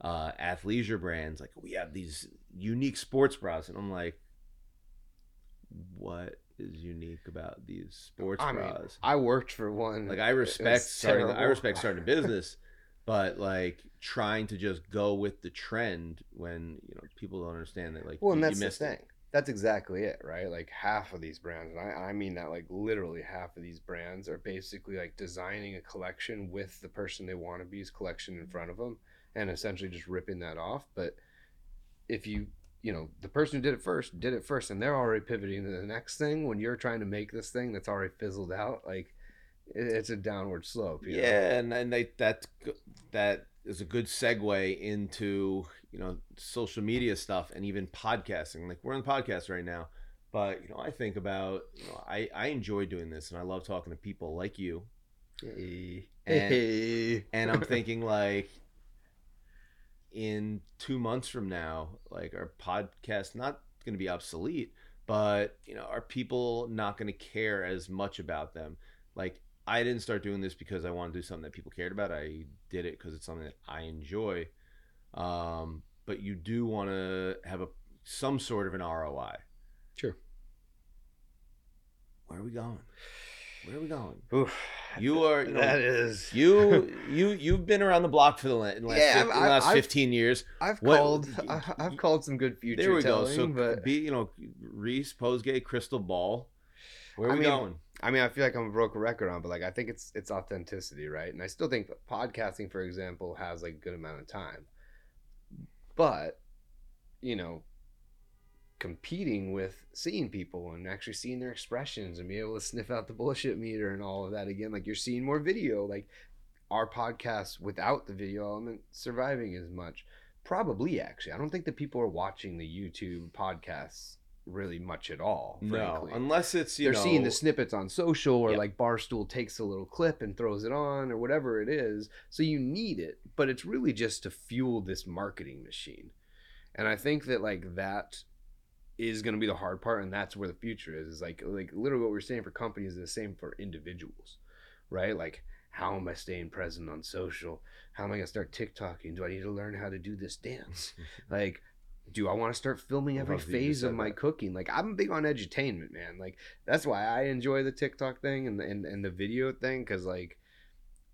uh athleisure brands, like, we have these unique sports bras, and I'm like, what is unique about these sports I bras mean, I worked for one, like I respect starting terrible. I respect starting a business, but like trying to just go with the trend when, you know, people don't understand that, like, well, and you, that's you the thing it. That's exactly it, right? Like half of these brands, and I, I mean that like literally half of these brands are basically like designing a collection with the person they want to be's collection in front of them and essentially just ripping that off. But if you, you know, the person who did it first did it first and they're already pivoting to the next thing when you're trying to make this thing that's already fizzled out, like it, it's a downward slope. You yeah. Know? And, and they, that, that is a good segue into, you know, social media stuff and even podcasting. Like we're on the podcast right now, but you know, I think about, you know, I, I enjoy doing this and I love talking to people like you. Hey. And, hey. And I'm thinking like in two months from now, like our podcast, not going to be obsolete, but you know, are people not going to care as much about them? Like I didn't start doing this because I want to do something that people cared about. I did it because it's something that I enjoy. Um, but you do want to have a some sort of an R O I. Sure. Where are we going? Where are we going? Oof, you are. You know, that is you. You you've been around the block for the last, yeah, fi- last I've, fifteen years. I've what, called. I've called some good future. There we telling, go. So but... be you know Reese Pozgay Crystal Ball. Where are I we mean, going? I mean, I feel like I'm a broken record on, but like I think it's it's authenticity, right? And I still think podcasting, for example, has like a good amount of time. But, you know, competing with seeing people and actually seeing their expressions and being able to sniff out the bullshit meter and all of that again, like you're seeing more video, like our podcast without the video element surviving as much. Probably, actually. I don't think that people are watching the YouTube podcasts really much at all. Frankly. No, unless it's, you They're know. They're seeing the snippets on social or yep. like Barstool takes a little clip and throws it on or whatever it is. So you need it, but it's really just to fuel this marketing machine. And I think that like that is going to be the hard part. And that's where the future is, is like, like literally what we're saying for companies is the same for individuals, right? Like, how am I staying present on social? How am I going to start TikToking? Do I need to learn how to do this dance? Like, do I want to start filming every phase of my cooking? Like, I'm big on edutainment, man. Like, that's why I enjoy the TikTok thing and the, and, and the video thing. Because, like,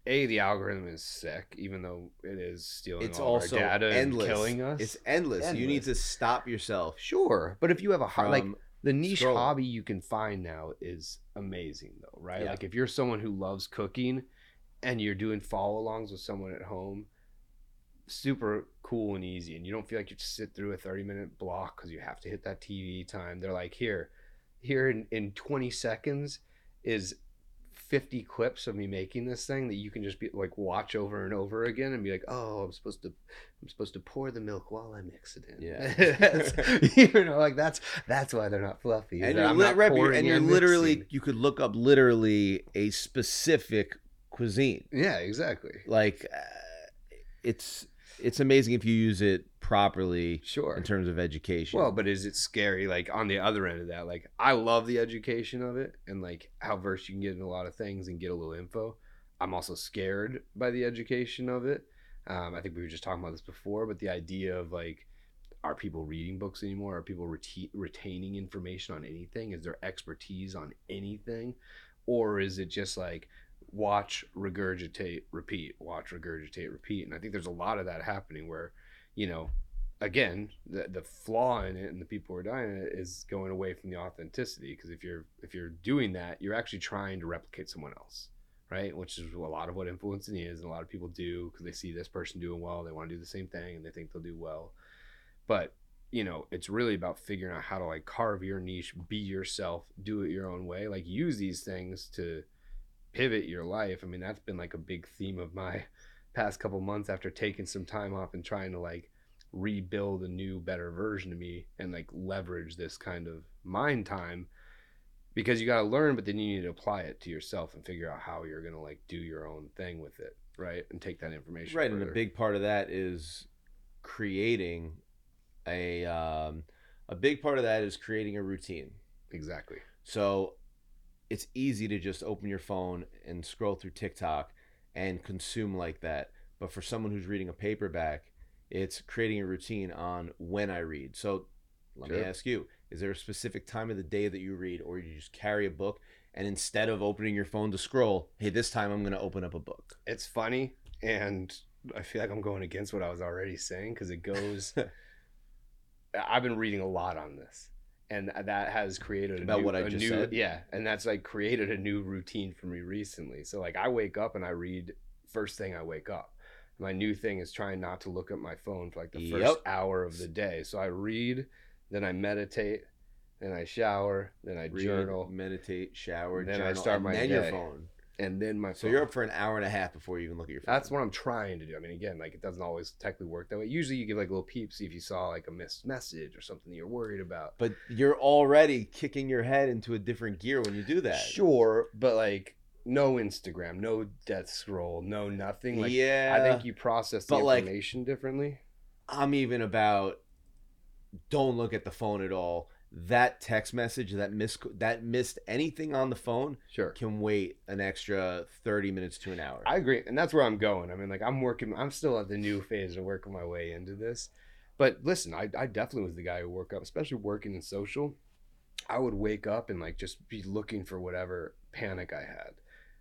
A, the algorithm is sick, even though it is stealing it's all also our data endless. And killing us. It's endless. endless. You need to stop yourself. Sure. But if you have a hobby, like, the niche scrolling. Hobby you can find now is amazing, though, right? Yeah. Like, if you're someone who loves cooking and you're doing follow-alongs with someone at home, super cool and easy, and you don't feel like you just sit through a thirty minute block because you have to hit that T V time. They're like, here here in, in twenty seconds is fifty clips of me making this thing that you can just be like watch over and over again and be like, oh, i'm supposed to i'm supposed to pour the milk while I mix it in. Yeah. You know, like that's that's why they're not fluffy, and you're, li- not you're, and you're literally mixing. You could look up literally a specific cuisine. Yeah, exactly. Like uh, it's it's amazing if you use it properly. Sure. In terms of education. Well, but is it scary? Like on the other end of that, like I love the education of it and like how versed you can get in a lot of things and get a little info. I'm also scared by the education of it. Um, I think we were just talking about this before, but the idea of like, are people reading books anymore? Are people reti- retaining information on anything? Is there expertise on anything? Or is it just like, watch, regurgitate, repeat, watch, regurgitate, repeat. And I think there's a lot of that happening where, you know, again, the the flaw in it and the people who are dying in it is going away from the authenticity. Because if you're if you're doing that, you're actually trying to replicate someone else, right? Which is a lot of what influencing is, and a lot of people do because they see this person doing well, they want to do the same thing and they think they'll do well. But you know, it's really about figuring out how to like carve your niche, be yourself, do it your own way, like use these things to pivot your life. I mean, that's been like a big theme of my past couple months after taking some time off and trying to like rebuild a new, better version of me and like leverage this kind of mind time, because you got to learn, but then you need to apply it to yourself and figure out how you're going to like do your own thing with it, right? And take that information right further. And a big part of that is creating a um a big part of that is creating a routine. Exactly. So it's easy to just open your phone and scroll through TikTok and consume like that. But for someone who's reading a paperback, it's creating a routine on when I read. So let sure. me ask you, is there a specific time of the day that you read, or you just carry a book and instead of opening your phone to scroll, hey, this time I'm going to open up a book? It's funny. And I feel like I'm going against what I was already saying because it goes, I've been reading a lot on this. And that has created a about new, what I just new, said. Yeah, and that's like created a new routine for me recently. So like I wake up and I read first thing I wake up. My new thing is trying not to look at my phone for like the yep. first hour of the day. So I read, then I meditate, then I shower, then I read, journal, meditate, shower, then journal, I start and my then day. Your phone. And then my phone. So you're up for an hour and a half before you even look at your phone. That's what I'm trying to do. I mean, again, like it doesn't always technically work that way. Usually you give like a little peep, see if you saw like a missed message or something that you're worried about. But you're already kicking your head into a different gear when you do that. Sure, but like no Instagram, no death scroll, no nothing. Like, yeah. I think you process the information like, differently. I'm even about don't look at the phone at all. That text message that missed that missed anything on the phone sure. can wait an extra thirty minutes to an hour. I agree. And that's where I'm going. I mean, like I'm working, I'm still at the new phase of working my way into this, but listen, I, I definitely was the guy who woke up, especially working in social. I would wake up and like, just be looking for whatever panic I had,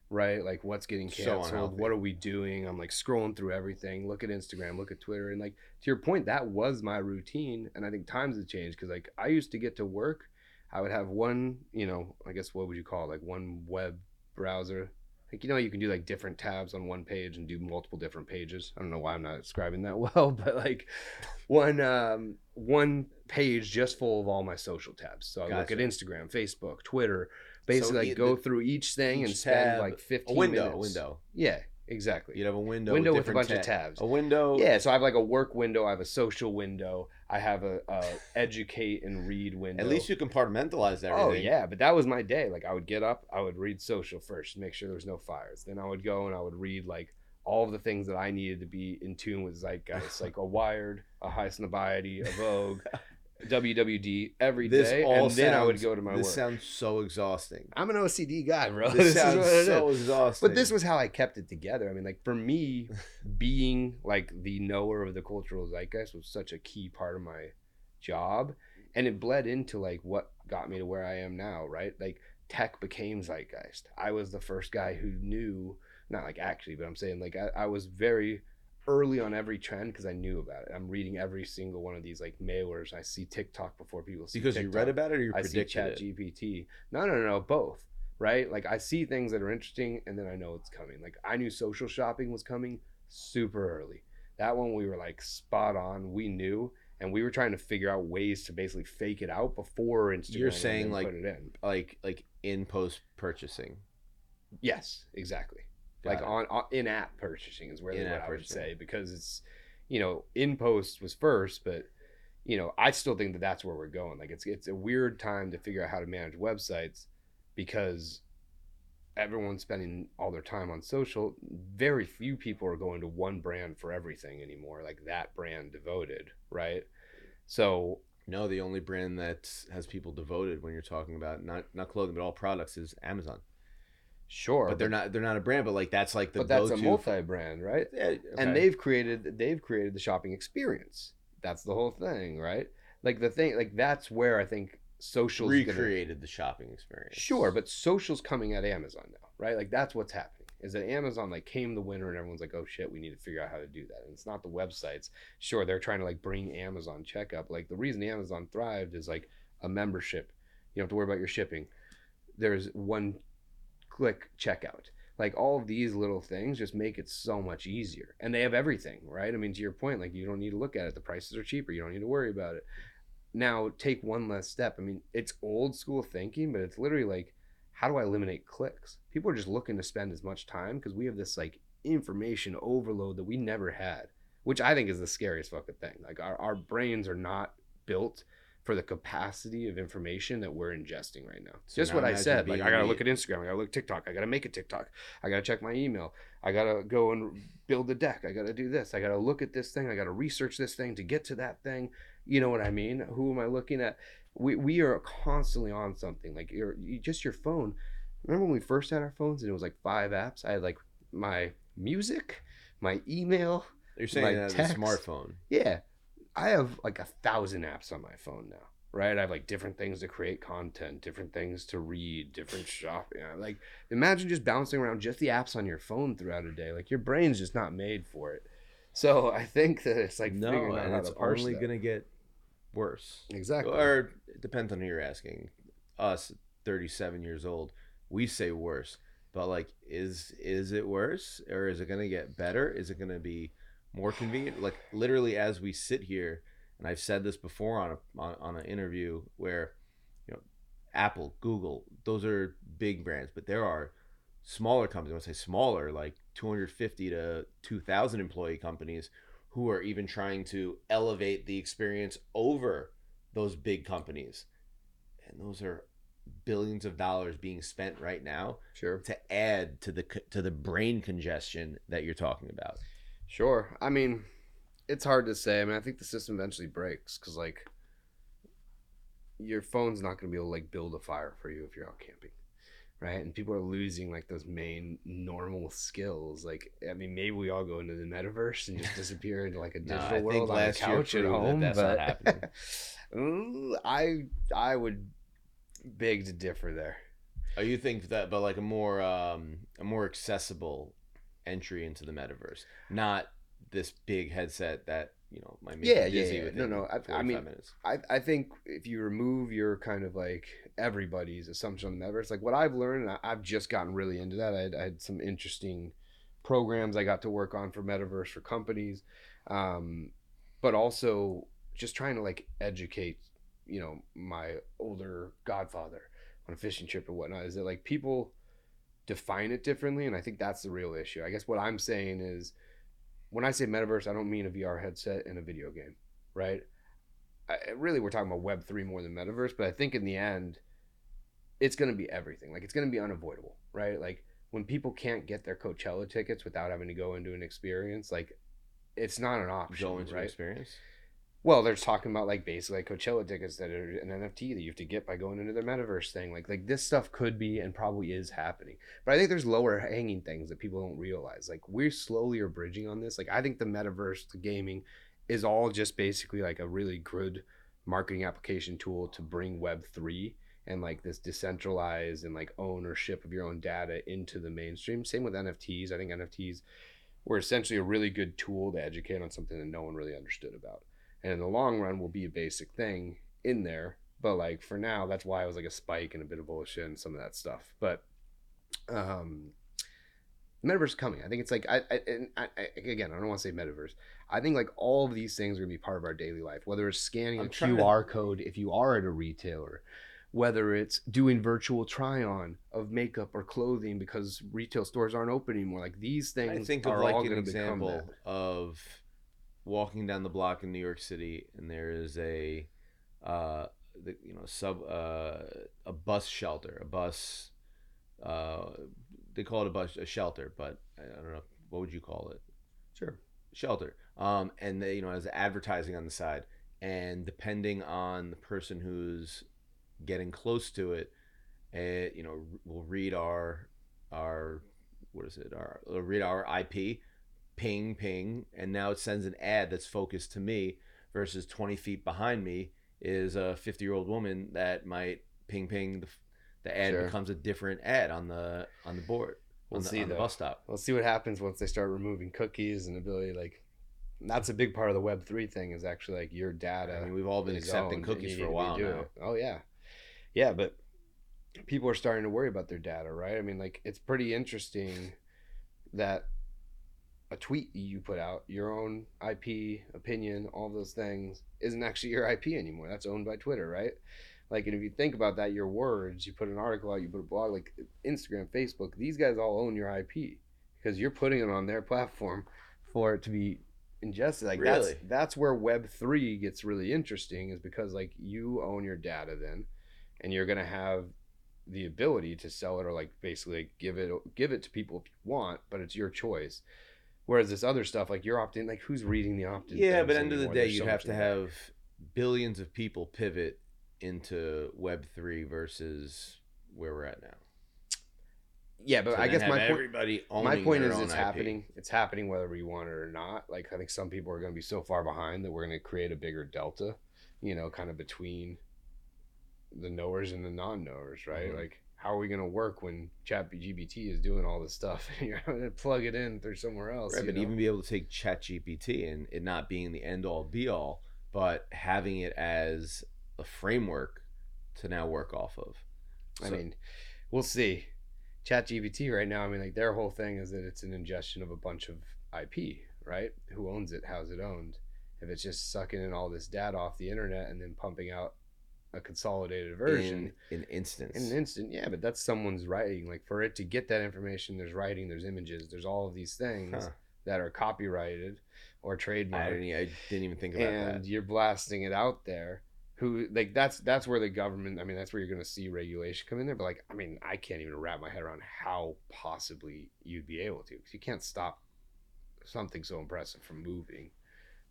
right? Like what's getting canceled, so what are we doing? I'm like scrolling through everything, look at Instagram, look at Twitter. And like, to your point, that was my routine. And I think times have changed because like I used to get to work, I would have one, you know, I guess what would you call it? Like one web browser. Like, you know, you can do like different tabs on one page and do multiple different pages. I don't know why I'm not describing that well, but like one um, one page just full of all my social tabs. So I gotcha. Look at Instagram, Facebook, Twitter, basically so like the, go through each thing each and spend like fifteen a window, minutes. Window. Yeah, exactly. You'd have a window, window with, with a bunch tab. Of tabs. A window. Yeah, so I have like a work window. I have a social window. I have a, a educate and read window. At least you compartmentalize everything. Oh yeah, but that was my day. Like I would get up, I would read social first, make sure there was no fires. Then I would go and I would read like all of the things that I needed to be in tune with zeitgeist, like a Wired, a High Snobiety, a Vogue. W W D every this day, all and then sounds, I would go to my this work. This sounds so exhausting. I'm an O C D guy, bro. This, this sounds is so is. Exhausting. But this was how I kept it together. I mean, like for me, being like the knower of the cultural zeitgeist was such a key part of my job, and it bled into like what got me to where I am now, right? Like tech became zeitgeist. I was the first guy who knew, not like actually, but I'm saying like I, I was very early on every trend because I knew about it. I'm reading every single one of these like mailers. I see TikTok before people see because TikTok. Because you read about it or you predicted it? I see ChatGPT. No, no, no, no, both, right? Like I see things that are interesting and then I know it's coming. Like I knew social shopping was coming super early. That one we were like spot on. We knew and we were trying to figure out ways to basically fake it out before Instagram. You're saying like, put it in. like like in post purchasing? Yes, exactly. Got like on, on in-app purchasing is where what I would say because it's, you know, in post was first, but you know I still think that that's where we're going. Like it's it's a weird time to figure out how to manage websites because everyone's spending all their time on social. Very few people are going to one brand for everything anymore. Like that brand devoted, right? So no, the only brand that has people devoted when you're talking about not not clothing but all products is Amazon. Sure, but they're but, not they're not a brand, but like that's like the but that's go-to. A multi-brand, right? Yeah, okay. And they've created they've created the shopping experience. That's the whole thing, right? Like the thing, like that's where I think social's recreated gonna, the shopping experience. Sure, but social's coming at Amazon now, right? Like that's what's happening is that Amazon like came the winner, and everyone's like, oh shit, we need to figure out how to do that. And it's not the websites. Sure, they're trying to like bring Amazon checkup. Like the reason Amazon thrived is like a membership. You don't have to worry about your shipping. There's one. Click checkout. Like all of these little things just make it so much easier. And they have everything, right? I mean, to your point, like you don't need to look at it. The prices are cheaper. You don't need to worry about it. Now take one less step. I mean, it's old school thinking, but it's literally like, how do I eliminate clicks? People are just looking to spend as much time because we have this like information overload that we never had, which I think is the scariest fucking thing. Like our, our brains are not built for the capacity of information that we're ingesting right now. So just now what I said, like I gotta look at Instagram, I gotta look at TikTok, I gotta make a TikTok, I gotta check my email, I gotta go and build a deck, I gotta do this, I gotta look at this thing, I gotta research this thing to get to that thing. You know what I mean? Who am I looking at? We we are constantly on something, like you're, you, just your phone. Remember when we first had our phones and it was like five apps? I had like my music, my email, You're saying that as a smartphone. Yeah. I have like a thousand apps on my phone now, right? I have like different things to create content, different things to read, different shopping. Like imagine just bouncing around just the apps on your phone throughout a day. Like your brain's just not made for it. So I think that it's like no, figuring out and how it's to parse only that. Gonna get worse. Exactly. Or it depends on who you're asking. Us, thirty-seven years old, we say worse. But like, is is it worse, or is it going to get better? Is it going to be more convenient? Like, literally, as we sit here, and I've said this before on a on, on an interview, where, you know, Apple, Google, those are big brands, but there are smaller companies. I would say smaller, like two hundred fifty to two thousand employee companies, who are even trying to elevate the experience over those big companies, and those are billions of dollars being spent right now, sure, to add to the to the brain congestion that you're talking about. Sure. I mean, it's hard to say. I mean, I think the system eventually breaks, because like, your phone's not going to be able to like build a fire for you if you're out camping, right? And people are losing like those main normal skills. Like, I mean, maybe we all go into the metaverse and just disappear into like a digital no, I world think on last a couch year at home. That that's but... not happening. I I would. Big to differ there. Oh, you think that, but like a more um, a more accessible entry into the metaverse, not this big headset that, you know, might make yeah, you dizzy yeah, yeah. No, no. I, I mean, minutes. I I think if you remove your kind of like everybody's assumption on the metaverse, like what I've learned, and I've just gotten really into that. I had, I had some interesting programs I got to work on for metaverse for companies, um, but also just trying to like educate, you know, my older godfather on a fishing trip and whatnot, is that like people define it differently. And I think that's the real issue. I guess what I'm saying is, when I say metaverse, I don't mean a V R headset and a video game, right? I, really, we're talking about web three more than metaverse, but I think in the end, it's going to be everything. Like, it's going to be unavoidable, right? Like, when people can't get their Coachella tickets without having to go into an experience, like, it's not an option. Go into right? an experience? Well, they're talking about like basically like Coachella tickets that are an N F T that you have to get by going into their metaverse thing. Like, like this stuff could be and probably is happening. But I think there's lower hanging things that people don't realize. Like, we slowly are bridging on this. Like, I think the metaverse, the gaming, is all just basically like a really good marketing application tool to bring web three and like this decentralized and like ownership of your own data into the mainstream. Same with N F Ts. I think N F Ts were essentially a really good tool to educate on something that no one really understood about. And in the long run will be a basic thing in there. But like, for now, that's why it was like a spike and a bit of bullshit and some of that stuff. But um, metaverse is coming. I think it's like, I, I, and I, I again, I don't want to say metaverse. I think like all of these things are gonna be part of our daily life, whether it's scanning I'm a Q R to... code if you are at a retailer, whether it's doing virtual try on of makeup or clothing because retail stores aren't open anymore. Like, these things I think are of like all an example of walking down the block in New York City, and there is a, uh, the, you know, sub uh, a bus shelter, a bus, uh, they call it a bus a shelter, but I don't know, what would you call it? Sure, shelter. Um, and they, you know, has advertising on the side, and depending on the person who's getting close to it, it, you know, will read our, our, what is it? Our it'll read our I P. Ping, ping, and now it sends an ad that's focused to me, versus twenty feet behind me is a fifty-year-old woman that might ping, ping. The, the ad sure. becomes a different ad on the on the board. We'll on the, see on the bus stop. We'll see what happens once they start removing cookies and ability. Like, that's a big part of the Web three thing, is actually like your data. I mean, we've all been accepting cookies for a while now. It. Oh yeah, yeah, but people are starting to worry about their data, right? I mean, like, it's pretty interesting that a tweet you put out, your own I P, opinion, all those things, isn't actually your I P anymore. That's owned by Twitter, right? Like, and if you think about that, your words, you put an article out, you put a blog, like Instagram, Facebook, these guys all own your I P because you're putting it on their platform for it to be ingested. Like, really? that's that's where Web three gets really interesting, is because like, you own your data then, and you're gonna have the ability to sell it, or like basically give it give it to people if you want, but it's your choice. Whereas this other stuff, like your opt-in, like who's reading the opt-in? Yeah, but end of the day, you'd have to have billions of people pivot into Web three versus where we're at now. Yeah, but I guess my point, my point is it's happening. It's happening whether we want it or not. Like, I think some people are going to be so far behind that we're going to create a bigger delta, you know, kind of between the knowers and the non-knowers, right? Mm-hmm. Like, how are we going to work when ChatGPT is doing all this stuff and you're going to plug it in through somewhere else? Right, but know? Even be able to take ChatGPT and it not being the end all be all, but having it as a framework to now work off of. So, I mean, we'll see. ChatGPT right now, I mean, like, their whole thing is that it's an ingestion of a bunch of I P, right? Who owns it? How's it owned? If it's just sucking in all this data off the internet and then pumping out a consolidated version in an instance, in an instant, yeah, but that's someone's writing. Like, for it to get that information, there's writing, there's images, there's all of these things huh. that are copyrighted or trademarked. I didn't, I didn't even think about and that. And you're blasting it out there. Who like that's that's where the government, I mean, that's where you're going to see regulation come in there. But like, I mean, I can't even wrap my head around how possibly you'd be able to, because you can't stop something so impressive from moving,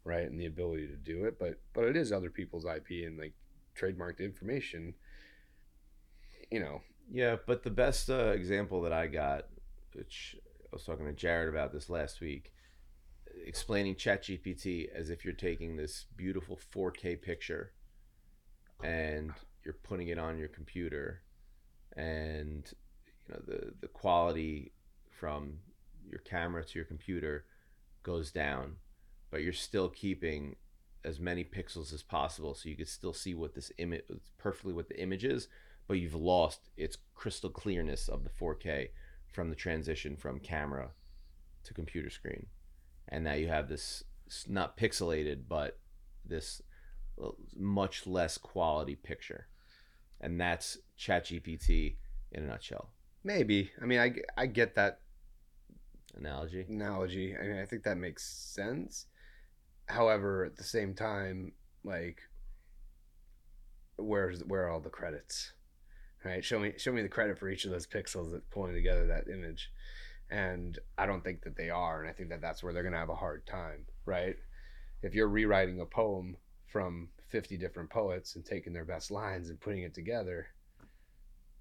right? And the ability to do it, but but it is other people's I P and like trademarked information, you know. Yeah, but the best uh, example that I got, which I was talking to Jared about this last week, explaining ChatGPT as if you're taking this beautiful four K picture and you're putting it on your computer, and you know the the quality from your camera to your computer goes down, but you're still keeping as many pixels as possible so you can still see what this image perfectly what the image is, but you've lost its crystal clearness of the four K from the transition from camera to computer screen. And now you have this not pixelated, but this much less quality picture. And that's ChatGPT in a nutshell. Maybe. I mean, I, I get that analogy. Analogy. I mean, I think that makes sense. However, at the same time, like, where's where are all the credits, right? Show me show me the credit for each of those pixels that's pulling together that image. And I don't think that they are, and I think that that's where they're going to have a hard time, right? If you're rewriting a poem from fifty different poets and taking their best lines and putting it together,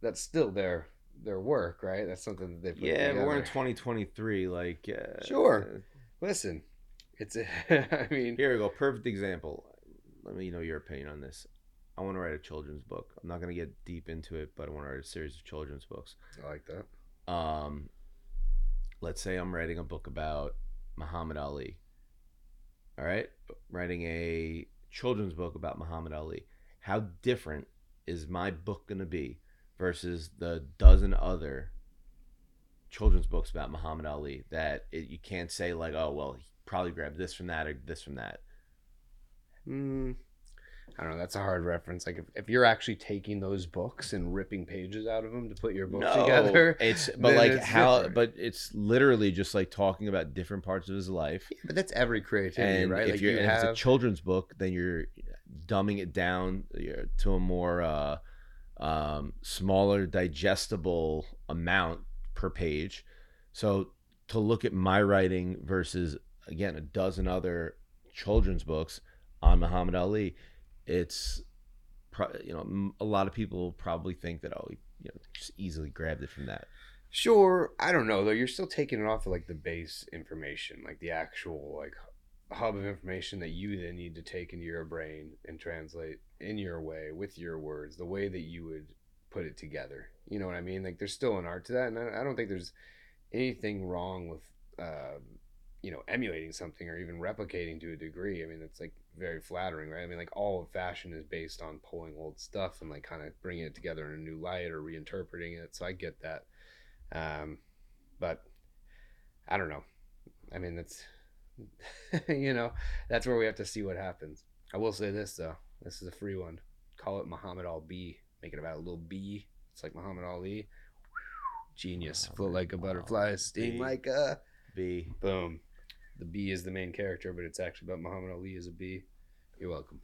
that's still their their work, right? That's something that they put yeah, together. Yeah, we're in twenty twenty-three, like... Uh, sure. Uh, Listen... It's a, I mean, here we go. Perfect example. Let me know your opinion on this. I want to write a children's book. I'm not going to get deep into it, but I want to write a series of children's books. I like that. Um, let's say I'm writing a book about Muhammad Ali. All right. Writing a children's book about Muhammad Ali. How different is my book going to be versus the dozen other children's books about Muhammad Ali that it, you can't say like, oh, well, he probably grab this from that or this from that. Mm, I don't know. That's a hard reference. Like if, if you're actually taking those books and ripping pages out of them to put your book no, together, it's but like it's how, different. But it's literally just like talking about different parts of his life. Yeah, but that's every creativity, and right? If, like you're, you have... if it's a children's book, then you're dumbing it down to a more uh, um, smaller, digestible amount per page. So to look at my writing versus again, a dozen other children's books on Muhammad Ali, it's, you know, a lot of people probably think that, oh, you know, just easily grabbed it from that. Sure. I don't know, though. You're still taking it off of, like, the base information, like the actual, like, hub of information that you then need to take into your brain and translate in your way, with your words, the way that you would put it together. You know what I mean? Like, there's still an art to that, and I don't think there's anything wrong with... Uh, you know, emulating something or even replicating to a degree. I mean, it's like very flattering, right? I mean, like all of fashion is based on pulling old stuff and like kind of bringing it together in a new light or reinterpreting it. So I get that. Um, but I don't know. I mean, that's, you know, that's where we have to see what happens. I will say this though. This is a free one. Call it Muhammad Al-B. Make it about a little bee. It's like Muhammad Ali. Genius. Muhammad Float like a butterfly. Sting like a bee. Boom. The bee is the main character, but it's actually about Muhammad Ali as a bee. You're welcome.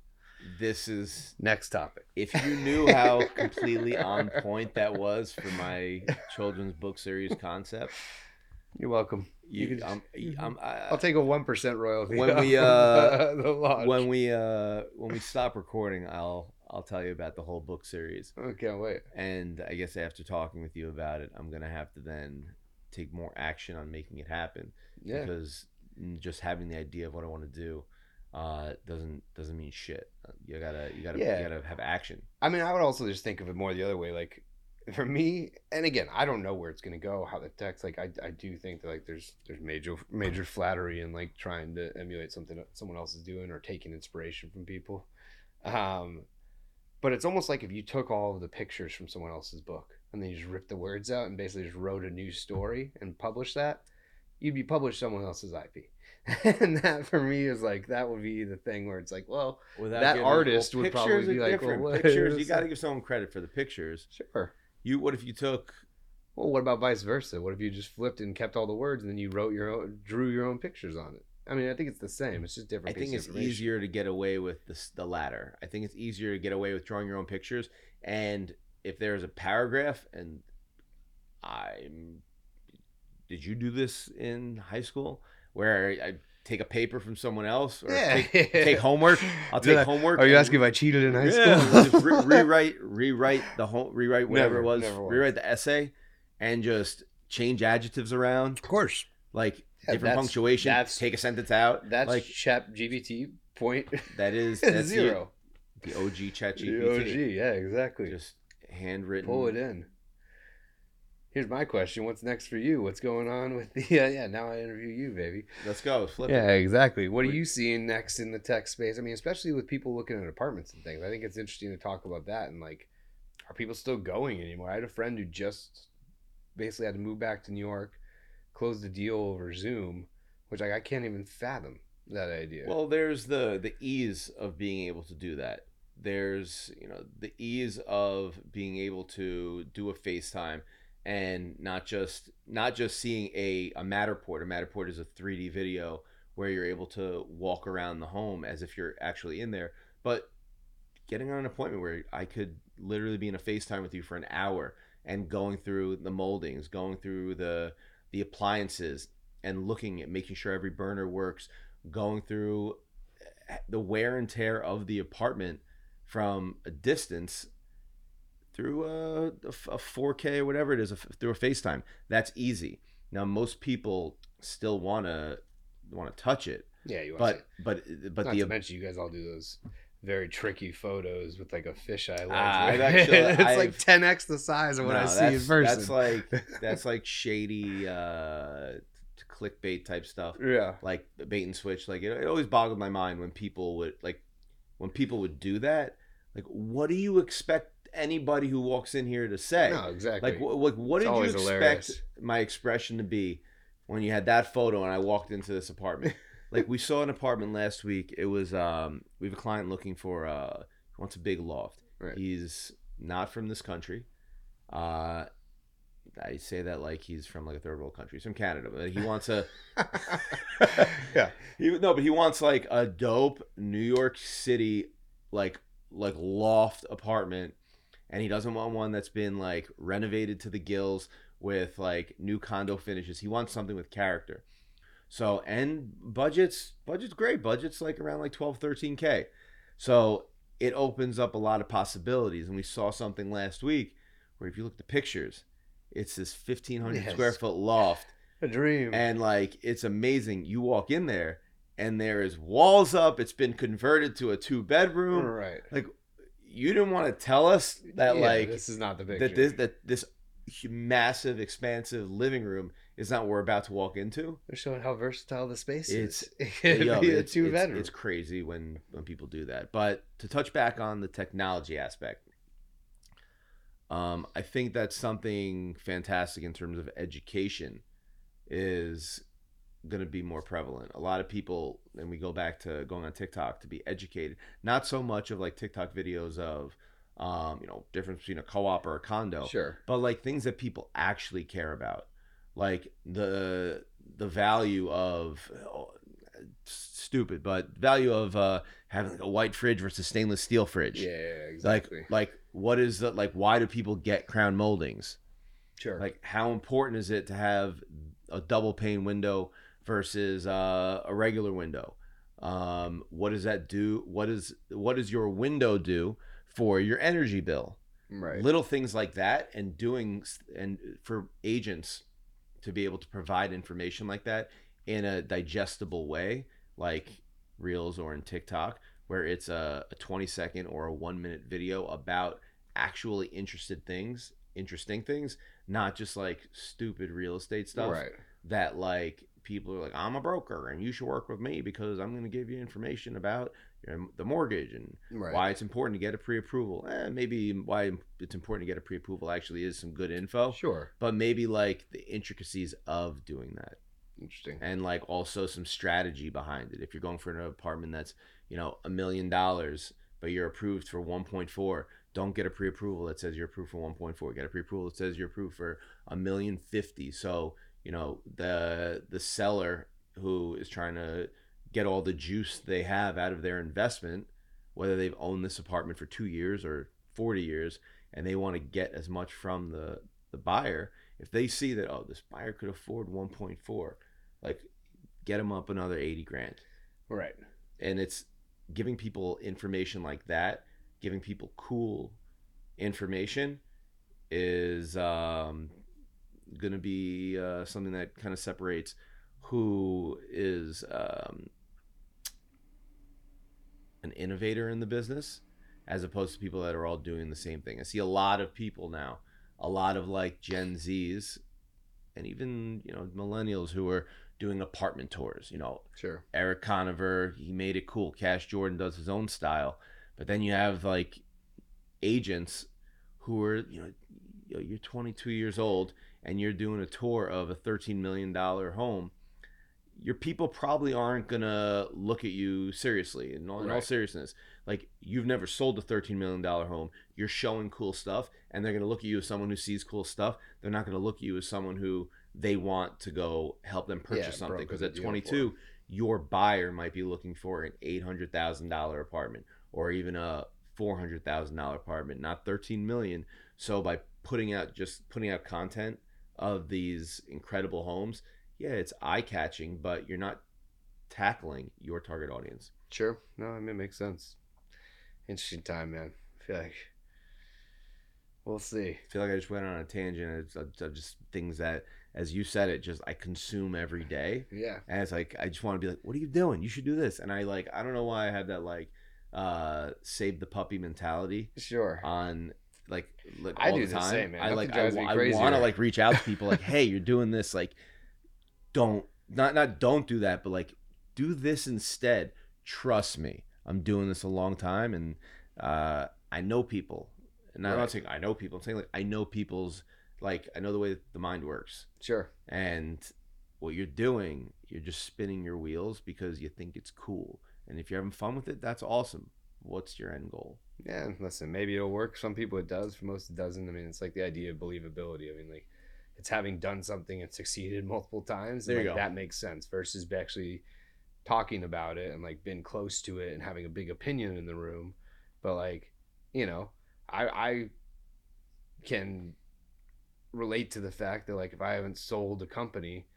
This is... Next topic. If you knew how completely on point that was for my children's book series concept... You're welcome. You, you can, I'm, I'm, I, I'll take a one percent royalty. When we, uh, the launch. When we, uh, when we stop recording, I'll, I'll tell you about the whole book series. I can't wait. And I guess after talking with you about it, I'm going to have to then take more action on making it happen. Yeah. Because... just having the idea of what I want to do uh, doesn't doesn't mean shit. You gotta you gotta yeah. you gotta have action. I mean, I would also just think of it more the other way. Like, for me, and again, I don't know where it's going to go, how the tech's like, I, I do think that like there's there's major major flattery in like trying to emulate something that someone else is doing or taking inspiration from people. Um, but it's almost like if you took all of the pictures from someone else's book and then you just ripped the words out and basically just wrote a new story and published that, you'd be published someone else's I P. And that for me is like, that would be the thing where it's like, well, without that artist would probably be like, well, what? Pictures, you got to give someone credit for the pictures. Sure. You, what if you took, well, what about vice versa? What if you just flipped and kept all the words and then you wrote your own, drew your own pictures on it? I mean, I think it's the same. It's just different. I think it's easier to get away with the, the latter. I think it's easier to get away with drawing your own pictures. And if there's a paragraph and I'm, did you do this in high school? Where I take a paper from someone else, or yeah. take, take homework. I'll take yeah. homework. Are you asking if I cheated in high yeah. school? Just re- rewrite, rewrite the whole, rewrite whatever never, it was, was, rewrite the essay, and just change adjectives around. Of course, like yeah, different that's, punctuation. That's, take a sentence out. That's like ChatGPT point. That is that's zero. The, the O G ChatGPT. The O G, yeah, exactly. Just handwritten. Pull it in. Here's my question. What's next for you? What's going on with the... Yeah, yeah. Now I interview you, baby. Let's go. Flip yeah, it. Exactly. What are you seeing next in the tech space? I mean, especially with people looking at apartments and things. I think it's interesting to talk about that. And like, are people still going anymore? I had a friend who just basically had to move back to New York, close the deal over Zoom, which like, I can't even fathom that idea. Well, there's the, the ease of being able to do that. There's, you know, the ease of being able to do a FaceTime. And not just not just seeing a, a Matterport. A Matterport is a three D video where you're able to walk around the home as if you're actually in there. But getting on an appointment where I could literally be in a FaceTime with you for an hour and going through the moldings, going through the the appliances and looking at making sure every burner works, going through the wear and tear of the apartment from a distance through a, a four K or whatever it is, a, through a FaceTime. That's easy. Now, most people still want to want to touch it. Yeah, you want to. But but but not the to mention you guys all do those very tricky photos with like a fisheye lens. Ah, right? actually, it's I've, like ten x the size of what no, I see in person. That's like that's like shady uh, clickbait type stuff. Yeah, like bait and switch. Like it, it always boggled my mind when people would like when people would do that. Like, what do you expect anybody who walks in here to say? No, exactly. Like, w- like what it's did you expect hilarious. My expression to be when you had that photo and I walked into this apartment? Like, we saw an apartment last week. It was um we have a client looking for uh he wants a big loft. Right. He's not from this country. Uh, I say that like he's from like a third world country. He's from Canada, but he wants a yeah. He, no, but he wants like a dope New York City like like loft apartment. And he doesn't want one that's been like renovated to the gills with like new condo finishes. He wants something with character. So, and budgets, budget's great. Budget's like around like twelve, thirteen K. So it opens up a lot of possibilities. And we saw something last week where if you look at the pictures, it's this fifteen hundred yes. square foot loft. A dream. And like, it's amazing. You walk in there and there is walls up. It's been converted to a two bedroom. Right. Like, you didn't want to tell us that, yeah, like this is not the picture. That this that this massive, expansive living room is not what we're about to walk into. They're showing how versatile the space it's, is. It could yeah, be it's a two bedroom. It's, it's crazy when when people do that. But to touch back on the technology aspect, um, I think that's something fantastic in terms of education is going to be more prevalent. A lot of people, and we go back to going on TikTok to be educated, not so much of like TikTok videos of um you know difference between a co-op or a condo, sure, but like things that people actually care about, like the the value of oh, stupid but value of uh having like a white fridge versus stainless steel fridge. Yeah, exactly. Like like what is the like why do people get crown moldings? Sure. Like how important is it to have a double pane window versus uh, a regular window? Um, what does that do? What is what does your window do for your energy bill? Right. Little things like that, and doing and for agents to be able to provide information like that in a digestible way, like Reels or in TikTok, where it's a, a twenty second or a one minute video about actually interested things interesting things, not just like stupid real estate stuff right. that like people are like, I'm a broker and you should work with me because I'm going to give you information about your, the mortgage and right. why it's important to get a pre-approval. Eh, maybe why it's important to get a pre-approval actually is some good info. Sure. But maybe like the intricacies of doing that. Interesting. And like also some strategy behind it. If you're going for an apartment that's, you know, a million dollars, but you're approved for one point four, don't get a pre-approval that says you're approved for one point four. Get a pre-approval that says you're approved for a million fifty. So, you know, the the seller who is trying to get all the juice they have out of their investment, whether they've owned this apartment for two years or forty years, and they want to get as much from the, the buyer, if they see that, oh, this buyer could afford one point four, like get them up another eighty grand. Right. And it's giving people information like that, giving people cool information is um, going to be uh, something that kind of separates who is um, an innovator in the business as opposed to people that are all doing the same thing. I see a lot of people now, a lot of like Gen Zs and even, you know, millennials who are doing apartment tours, you know, sure. Eric Conover, he made it cool. Cash Jordan does his own style. But then you have like agents who are, you know, you're twenty-two years old and you're doing a tour of a thirteen million dollars home. Your people probably aren't going to look at you seriously in all, right. in all seriousness. Like you've never sold a thirteen million dollars home. You're showing cool stuff and they're going to look at you as someone who sees cool stuff. They're not going to look at you as someone who they want to go help them purchase yeah, something. Because at twenty-two, your buyer might be looking for an eight hundred thousand dollars apartment or even a four hundred thousand dollars apartment, not thirteen million dollars. So by putting out, just putting out content of these incredible homes, yeah, it's eye-catching, but you're not tackling your target audience. Sure. No, I mean, it makes sense. Interesting time, man. I feel like we'll see. I feel like I just went on a tangent. It's just things that, as you said it, just I consume every day. Yeah. And it's like, I just want to be like, what are you doing? You should do this. And I like, I don't know why I had that like uh, save the puppy mentality. Sure. On like, like I all do the, the time. Same, man. I like, I, I want to like reach out to people like, hey, you're doing this. Like, don't, not, not don't do that, but like do this instead. Trust me. I'm doing this a long time. And uh, I know people. And right. I'm not saying I know people. I'm saying like I know people's, like I know the way that the mind works. Sure. And what you're doing, you're just spinning your wheels because you think it's cool. And if you're having fun with it, that's awesome. What's your end goal? Yeah, listen, maybe it'll work. Some people it does. For most it doesn't. I mean, it's like the idea of believability. I mean, like it's having done something and succeeded multiple times. And there you like, go. That makes sense versus actually talking about it and like being close to it and having a big opinion in the room. But like, you know, I, I can relate to the fact that like if I haven't sold a company,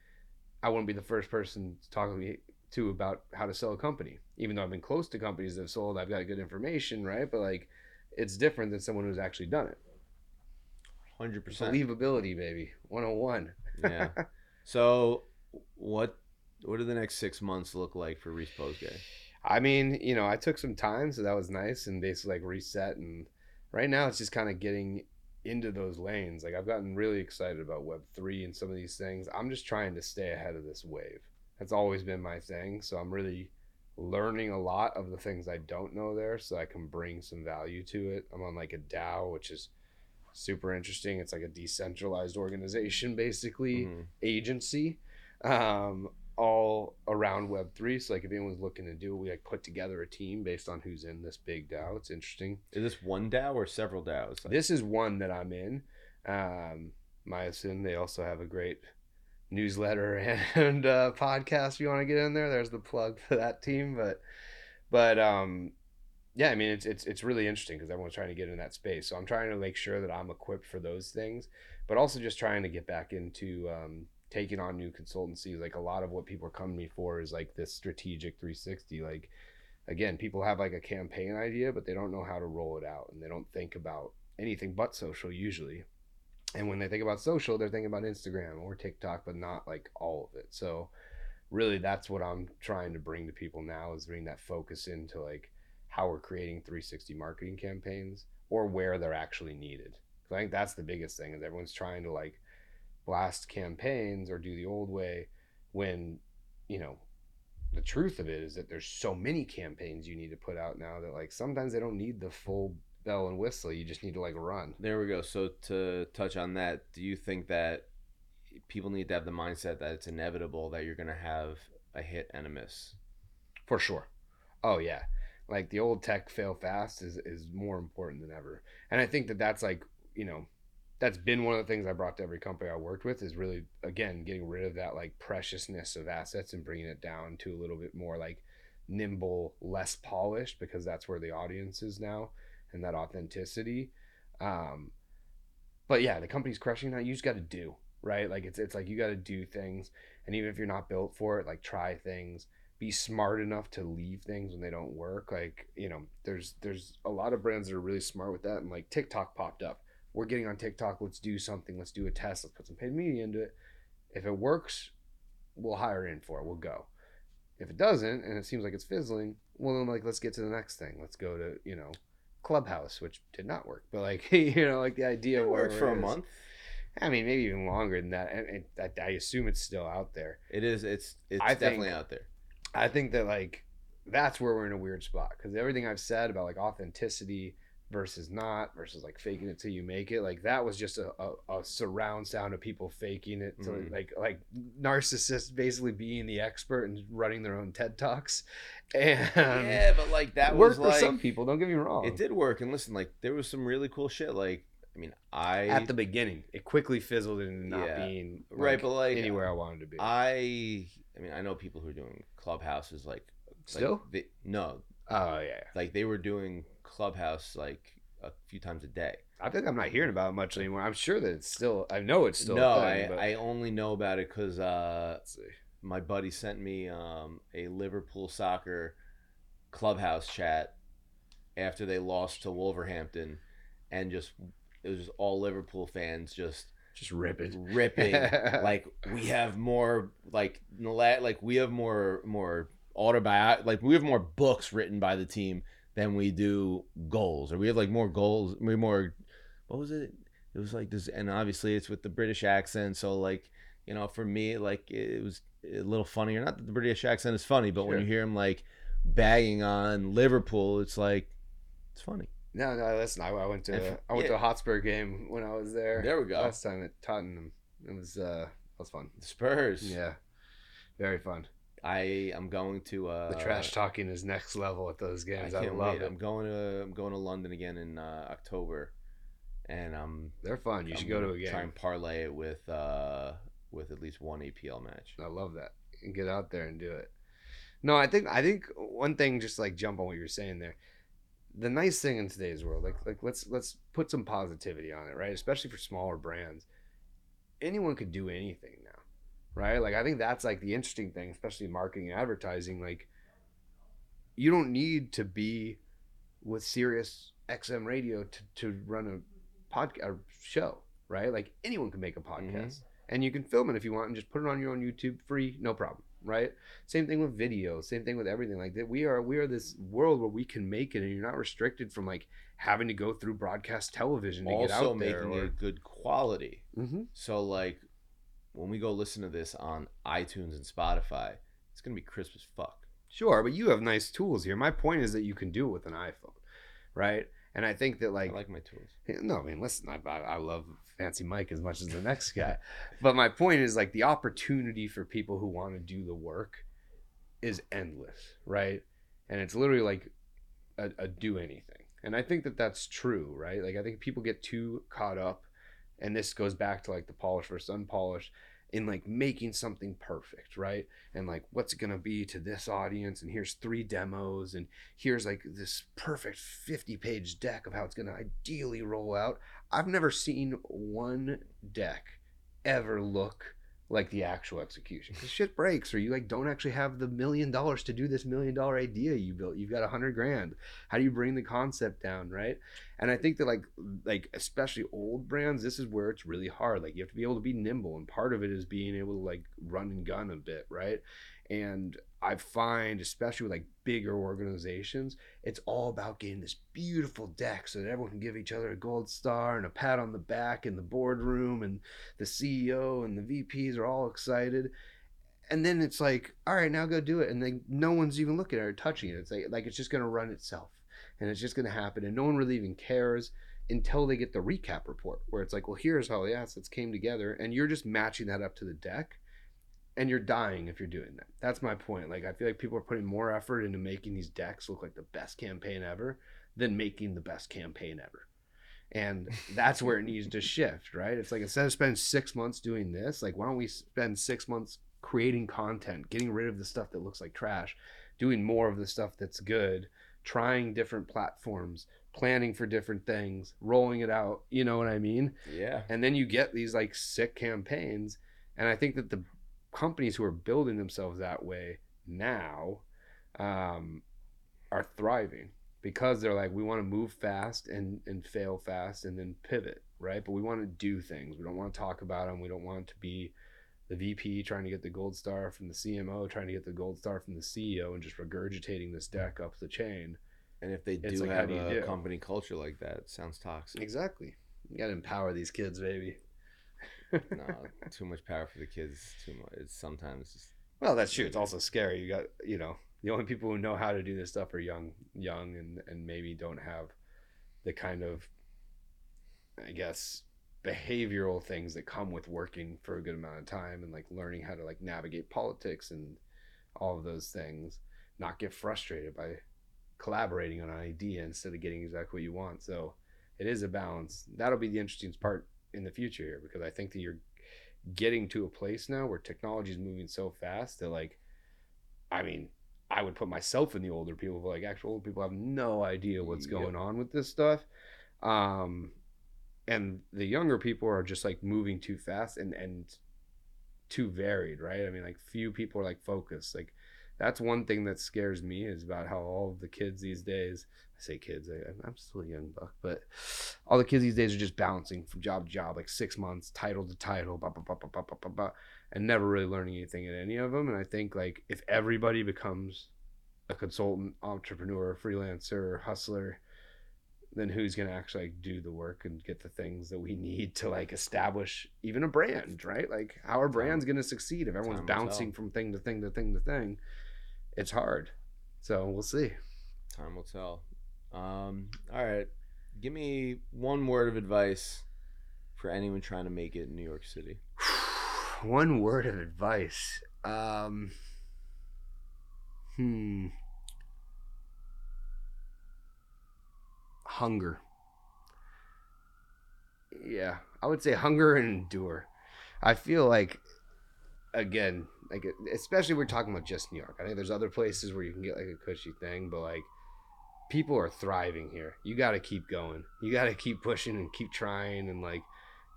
I wouldn't be the first person to talk to me to about how to sell a company. Even though I've been close to companies that have sold, I've got good information, right? But like it's different than someone who's actually done it. one hundred percent. Believability, baby. one oh one. Yeah. So what what do the next six months look like for Reese Pozgay? I mean, you know, I took some time, so that was nice and basically like reset, and right now it's just kind of getting into those lanes. Like I've gotten really excited about web three and some of these things. I'm just trying to stay ahead of this wave. That's always been my thing. So I'm really learning a lot of the things I don't know there so I can bring some value to it. I'm on like a DAO, which is super interesting. It's like a decentralized organization, basically, mm-hmm. agency, um, all around web three. So like if anyone's looking to do it, we like put together a team based on who's in this big DAO. It's interesting. Is this one DAO or several DAOs? Like- this is one that I'm in. Um, Myosin, they also have a great newsletter and, and uh, podcast if you want to get in there. There's the plug for that team. But but um, yeah, I mean, it's it's it's really interesting because everyone's trying to get in that space. So I'm trying to make sure that I'm equipped for those things, but also just trying to get back into um, taking on new consultancies. Like a lot of what people are coming to me for is like this strategic three sixty. Like, again, people have like a campaign idea, but they don't know how to roll it out, and they don't think about anything but social usually. And when they think about social, they're thinking about Instagram or TikTok, but not like all of it. So really that's what I'm trying to bring to people now is bring that focus into like how we're creating three sixty marketing campaigns or where they're actually needed. So I think that's the biggest thing, is everyone's trying to like blast campaigns or do the old way, when, you know, the truth of it is that there's so many campaigns you need to put out now that like sometimes they don't need the full bell and whistle. You just need to like run. There we go. So to touch on that, do you think that people need to have the mindset that it's inevitable that you're going to have a hit and a miss? For sure. Oh yeah. Like the old tech fail fast is, is more important than ever. And I think that that's like, you know, that's been one of the things I brought to every company I worked with, is really, again, getting rid of that like preciousness of assets and bringing it down to a little bit more like nimble, less polished, because that's where the audience is now, and that authenticity. Um, but yeah, the company's crushing now. You just got to do, right? Like it's, it's like, you got to do things. And even if you're not built for it, like try things, be smart enough to leave things when they don't work. Like, you know, there's, there's a lot of brands that are really smart with that. And like TikTok popped up. We're getting on TikTok. Let's do something. Let's do a test. Let's put some paid media into it. If it works, we'll hire in for it. We'll go. If it doesn't, and it seems like it's fizzling, well, then like, let's get to the next thing. Let's go to, you know, Clubhouse, which did not work. But like, you know, like the idea worked for a month. I mean, maybe even longer than that. And I, I assume it's still out there. It is. It's, it's I definitely think, out there. I think that like, that's where we're in a weird spot, because everything I've said about like authenticity versus not, versus like faking it till you make it, like that was just a, a, a surround sound of people faking it to mm. like like narcissists basically being the expert and running their own TED Talks. And yeah, but like that was like, for some people, don't get me wrong, it did work. And listen, like there was some really cool shit. Like I mean, I at the beginning it quickly fizzled into not yeah, being like, right, but like anywhere I wanted to be. I I mean, I know people who are doing Clubhouses like still like they, no oh yeah like they were doing Clubhouse like a few times a day. I think I'm not hearing about it much anymore. I'm sure that it's still, I know it's still no a thing, I, but... I only know about it because uh my buddy sent me um a Liverpool soccer Clubhouse chat after they lost to Wolverhampton, and just it was just all Liverpool fans just just ripping ripping like we have more like like we have more more autobiography, like we have more books written by the team than we do goals, or we have like more goals, we more, what was it? It was like this, and obviously it's with the British accent. So like, you know, for me, like it was a little funnier. Not that the British accent is funny, but sure. When you hear him like bagging on Liverpool, it's like, it's funny. No, no, listen, I, I went to, and, I went yeah. to a Hotspur game when I was there. There we go. Last time at Tottenham. It was, uh, it was fun. The Spurs. Yeah. Very fun. I am going to uh, the trash talking is next level at those games. I, I love wait. it. I'm going to I'm going to London again in uh, October, and I'm they're fun. You I'm should go to a game. Try and parlay it with uh, with at least one A P L match. I love that. And get out there and do it. No, I think I think one thing, just like jump on what you're saying there. The nice thing in today's world, like like let's let's put some positivity on it, right? Especially for smaller brands, anyone could do anything now. Right? Like, I think that's like the interesting thing, especially marketing and advertising. Like, you don't need to be with Sirius X M radio to, to run a podcast show, right? Like, anyone can make a podcast mm-hmm. and you can film it if you want and just put it on your own YouTube free, no problem, right? Same thing with video, same thing with everything. Like, that we are, we are this world where we can make it, and you're not restricted from like having to go through broadcast television to also get out there. Also, making or... it good quality. Mm-hmm. So, like, when we go listen to this on iTunes and Spotify, it's going to be crisp as fuck. Sure, but you have nice tools here. My point is that you can do it with an iPhone, right? And I think that like... I like my tools. No, I mean, listen, I, I love Fancy Mike as much as the next guy. But my point is like the opportunity for people who want to do the work is endless, right? And it's literally like a, a do anything. And I think that that's true, right? Like I think people get too caught up, and this goes back to like the polish versus unpolished, in like making something perfect, right? And like, what's it gonna be to this audience? And here's three demos, and here's like this perfect fifty page deck of how it's gonna ideally roll out. I've never seen one deck ever look like the actual execution. Cause shit breaks, or you like don't actually have the million dollars to do this million dollar idea you built. You've got a hundred grand. How do you bring the concept down, right? And I think that like, like especially old brands, this is where it's really hard. Like you have to be able to be nimble, and part of it is being able to like run and gun a bit, right? And I find, especially with like bigger organizations, it's all about getting this beautiful deck so that everyone can give each other a gold star and a pat on the back in the boardroom, and the C E O and the V Ps are all excited. And then it's like, all right, now go do it. And then no one's even looking at it or touching it. It's like, like it's just going to run itself, and it's just going to happen. And no one really even cares until they get the recap report where it's like, well, here's how the assets came together. And you're just matching that up to the deck. And you're dying if you're doing that. That's my point. Like, I feel like people are putting more effort into making these decks look like the best campaign ever than making the best campaign ever. And that's where it needs to shift, right? It's like, instead of spending six months doing this, like, why don't we spend six months creating content, getting rid of the stuff that looks like trash, doing more of the stuff that's good, trying different platforms, planning for different things, rolling it out, you know what I mean? Yeah. And then you get these like sick campaigns. And I think that the companies who are building themselves that way now um, are thriving, because they're like, we want to move fast and, and fail fast and then pivot, right? But we want to do things. We don't want to talk about them. We don't want to be the V P trying to get the gold star from the C M O, trying to get the gold star from the C E O, and just regurgitating this deck up the chain. And if they do like, have do a do? company culture like that, it sounds toxic. Exactly. You got to empower these kids, baby. No, too much power for the kids. Too much. It's sometimes just, well, that's true. It's also scary. You got, you know, the only people who know how to do this stuff are young, young, and and maybe don't have the kind of, I guess, behavioral things that come with working for a good amount of time, and like learning how to like navigate politics and all of those things. Not get frustrated by collaborating on an idea instead of getting exactly what you want. So it is a balance. That'll be the interesting part in the future here, because I think that you're getting to a place now where technology is moving so fast that, like, I mean, I would put myself in the older people, but like actual old people have no idea what's going yep. on with this stuff. Um, and the younger people are just like moving too fast and, and too varied, right? I mean, like, few people are like focused. Like, that's one thing that scares me, is about how all of the kids these days, I say kids, I, I'm still a young buck, but all the kids these days are just bouncing from job to job, like six months, title to title, blah, blah, blah, blah, blah, blah, blah, blah, and never really learning anything in any of them. And I think, like, if everybody becomes a consultant, entrepreneur, freelancer, hustler, then who's going to actually like do the work and get the things that we need to like establish even a brand, right? Like, how are brands going to succeed if everyone's bouncing from thing to thing to thing to thing? It's hard. So we'll see. Time will tell. Um, all right. Give me one word of advice for anyone trying to make it in New York City. One word of advice. Um, hmm. Hunger. Yeah. I would say hunger and endure. I feel like, again, like, especially we're talking about just New York. I think there's other places where you can get like a cushy thing, but like, people are thriving here. You got to keep going. You got to keep pushing and keep trying and like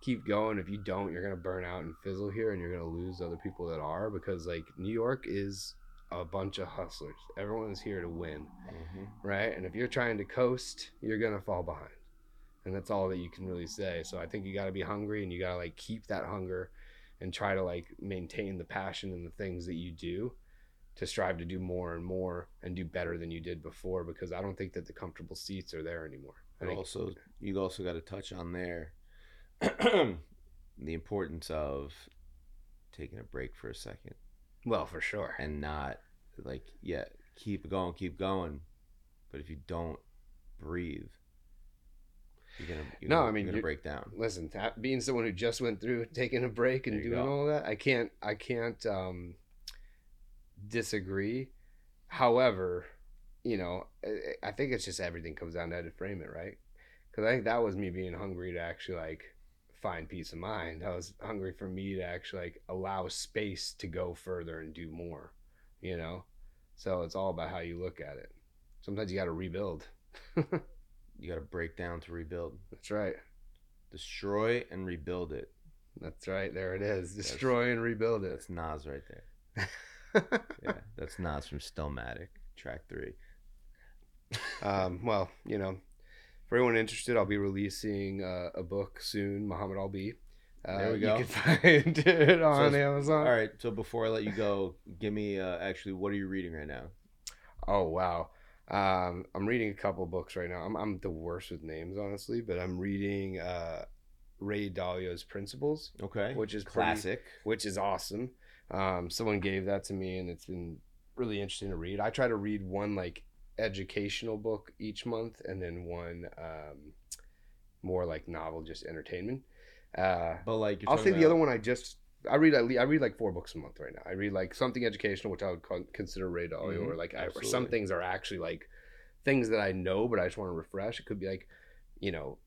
keep going. If you don't, you're going to burn out and fizzle here, and you're going to lose other people that are, because like New York is a bunch of hustlers. Everyone's here to win, mm-hmm. right? And if you're trying to coast, you're going to fall behind. And that's all that you can really say. So I think you got to be hungry, and you got to like keep that hunger and try to like maintain the passion and the things that you do, to strive to do more and more and do better than you did before, because I don't think that the comfortable seats are there anymore. I think- also, you also got to touch on there the importance of taking a break for a second. Well, for sure. And not like, yeah, keep going, keep going. But if you don't breathe, You're gonna, you're no, gonna, I mean, you're gonna break down. Listen, that, being someone who just went through taking a break and doing go. all that, I can't, I can't um, disagree. However, you know, I think it's just everything comes down to how to frame it, right? Because I think that was me being hungry to actually like find peace of mind. I was hungry for me to actually like allow space to go further and do more. You know, so it's all about how you look at it. Sometimes you got to rebuild. You got to break down to rebuild. That's right. Destroy and rebuild it. That's right. There it is. Destroy that's, and rebuild it. That's Nas right there. Yeah, that's Nas from Stillmatic, track three. um, well, you know, for anyone interested, I'll be releasing uh, a book soon, Muhammad I'll Be. Uh, there we go. You can find it on so Amazon. All right. So before I let you go, give me uh, actually, what are you reading right now? Oh, wow. Um, I'm reading a couple books right now. I'm I'm the worst with names, honestly, but I'm reading uh, Ray Dalio's Principles. Okay. Which is classic. Pretty, which is awesome. Um, someone gave that to me, and it's been really interesting to read. I try to read one like educational book each month, and then one um, more like novel, just entertainment. Uh, but like I'll say about... the other one I just I read I read like four books a month right now. I read like something educational, which I would con- consider Ray Dalio, mm-hmm. or like I, or some things are actually like things that I know, but I just want to refresh. It could be like, you know,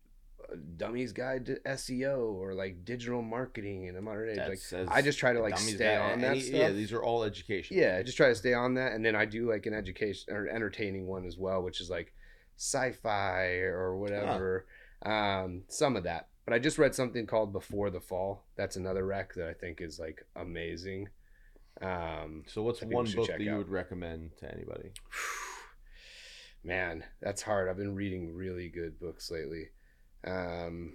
Dummies Guide to S E O, or like digital marketing in a modern age. That's, like that's, I just try to like stay on that any, stuff. Yeah, these are all education. Yeah, I just try to stay on that, and then I do like an education or entertaining one as well, which is like sci-fi or whatever. Huh. Um, some of that. But I just read something called Before the Fall. That's another rec that I think is like amazing. Um, so what's one book that you out. would recommend to anybody? Man, that's hard. I've been reading really good books lately. Um,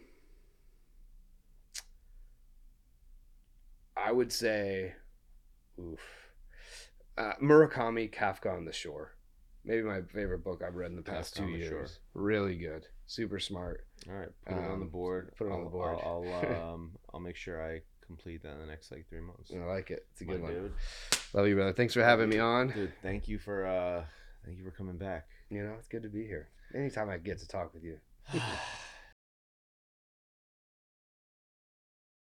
I would say, oof, uh, Murakami, Kafka on the Shore. Maybe my favorite book I've read in the past two years. Really good. Super smart. All right. Put it um, on the board. Put it I'll, on the board. I'll, I'll, um, I'll make sure I complete that in the next like three months. I like it. It's a good one. Dude. Love you, brother. Thanks for having me on. Dude, thank you for, uh, thank you for coming back. You know, it's good to be here. Anytime I get to talk with you.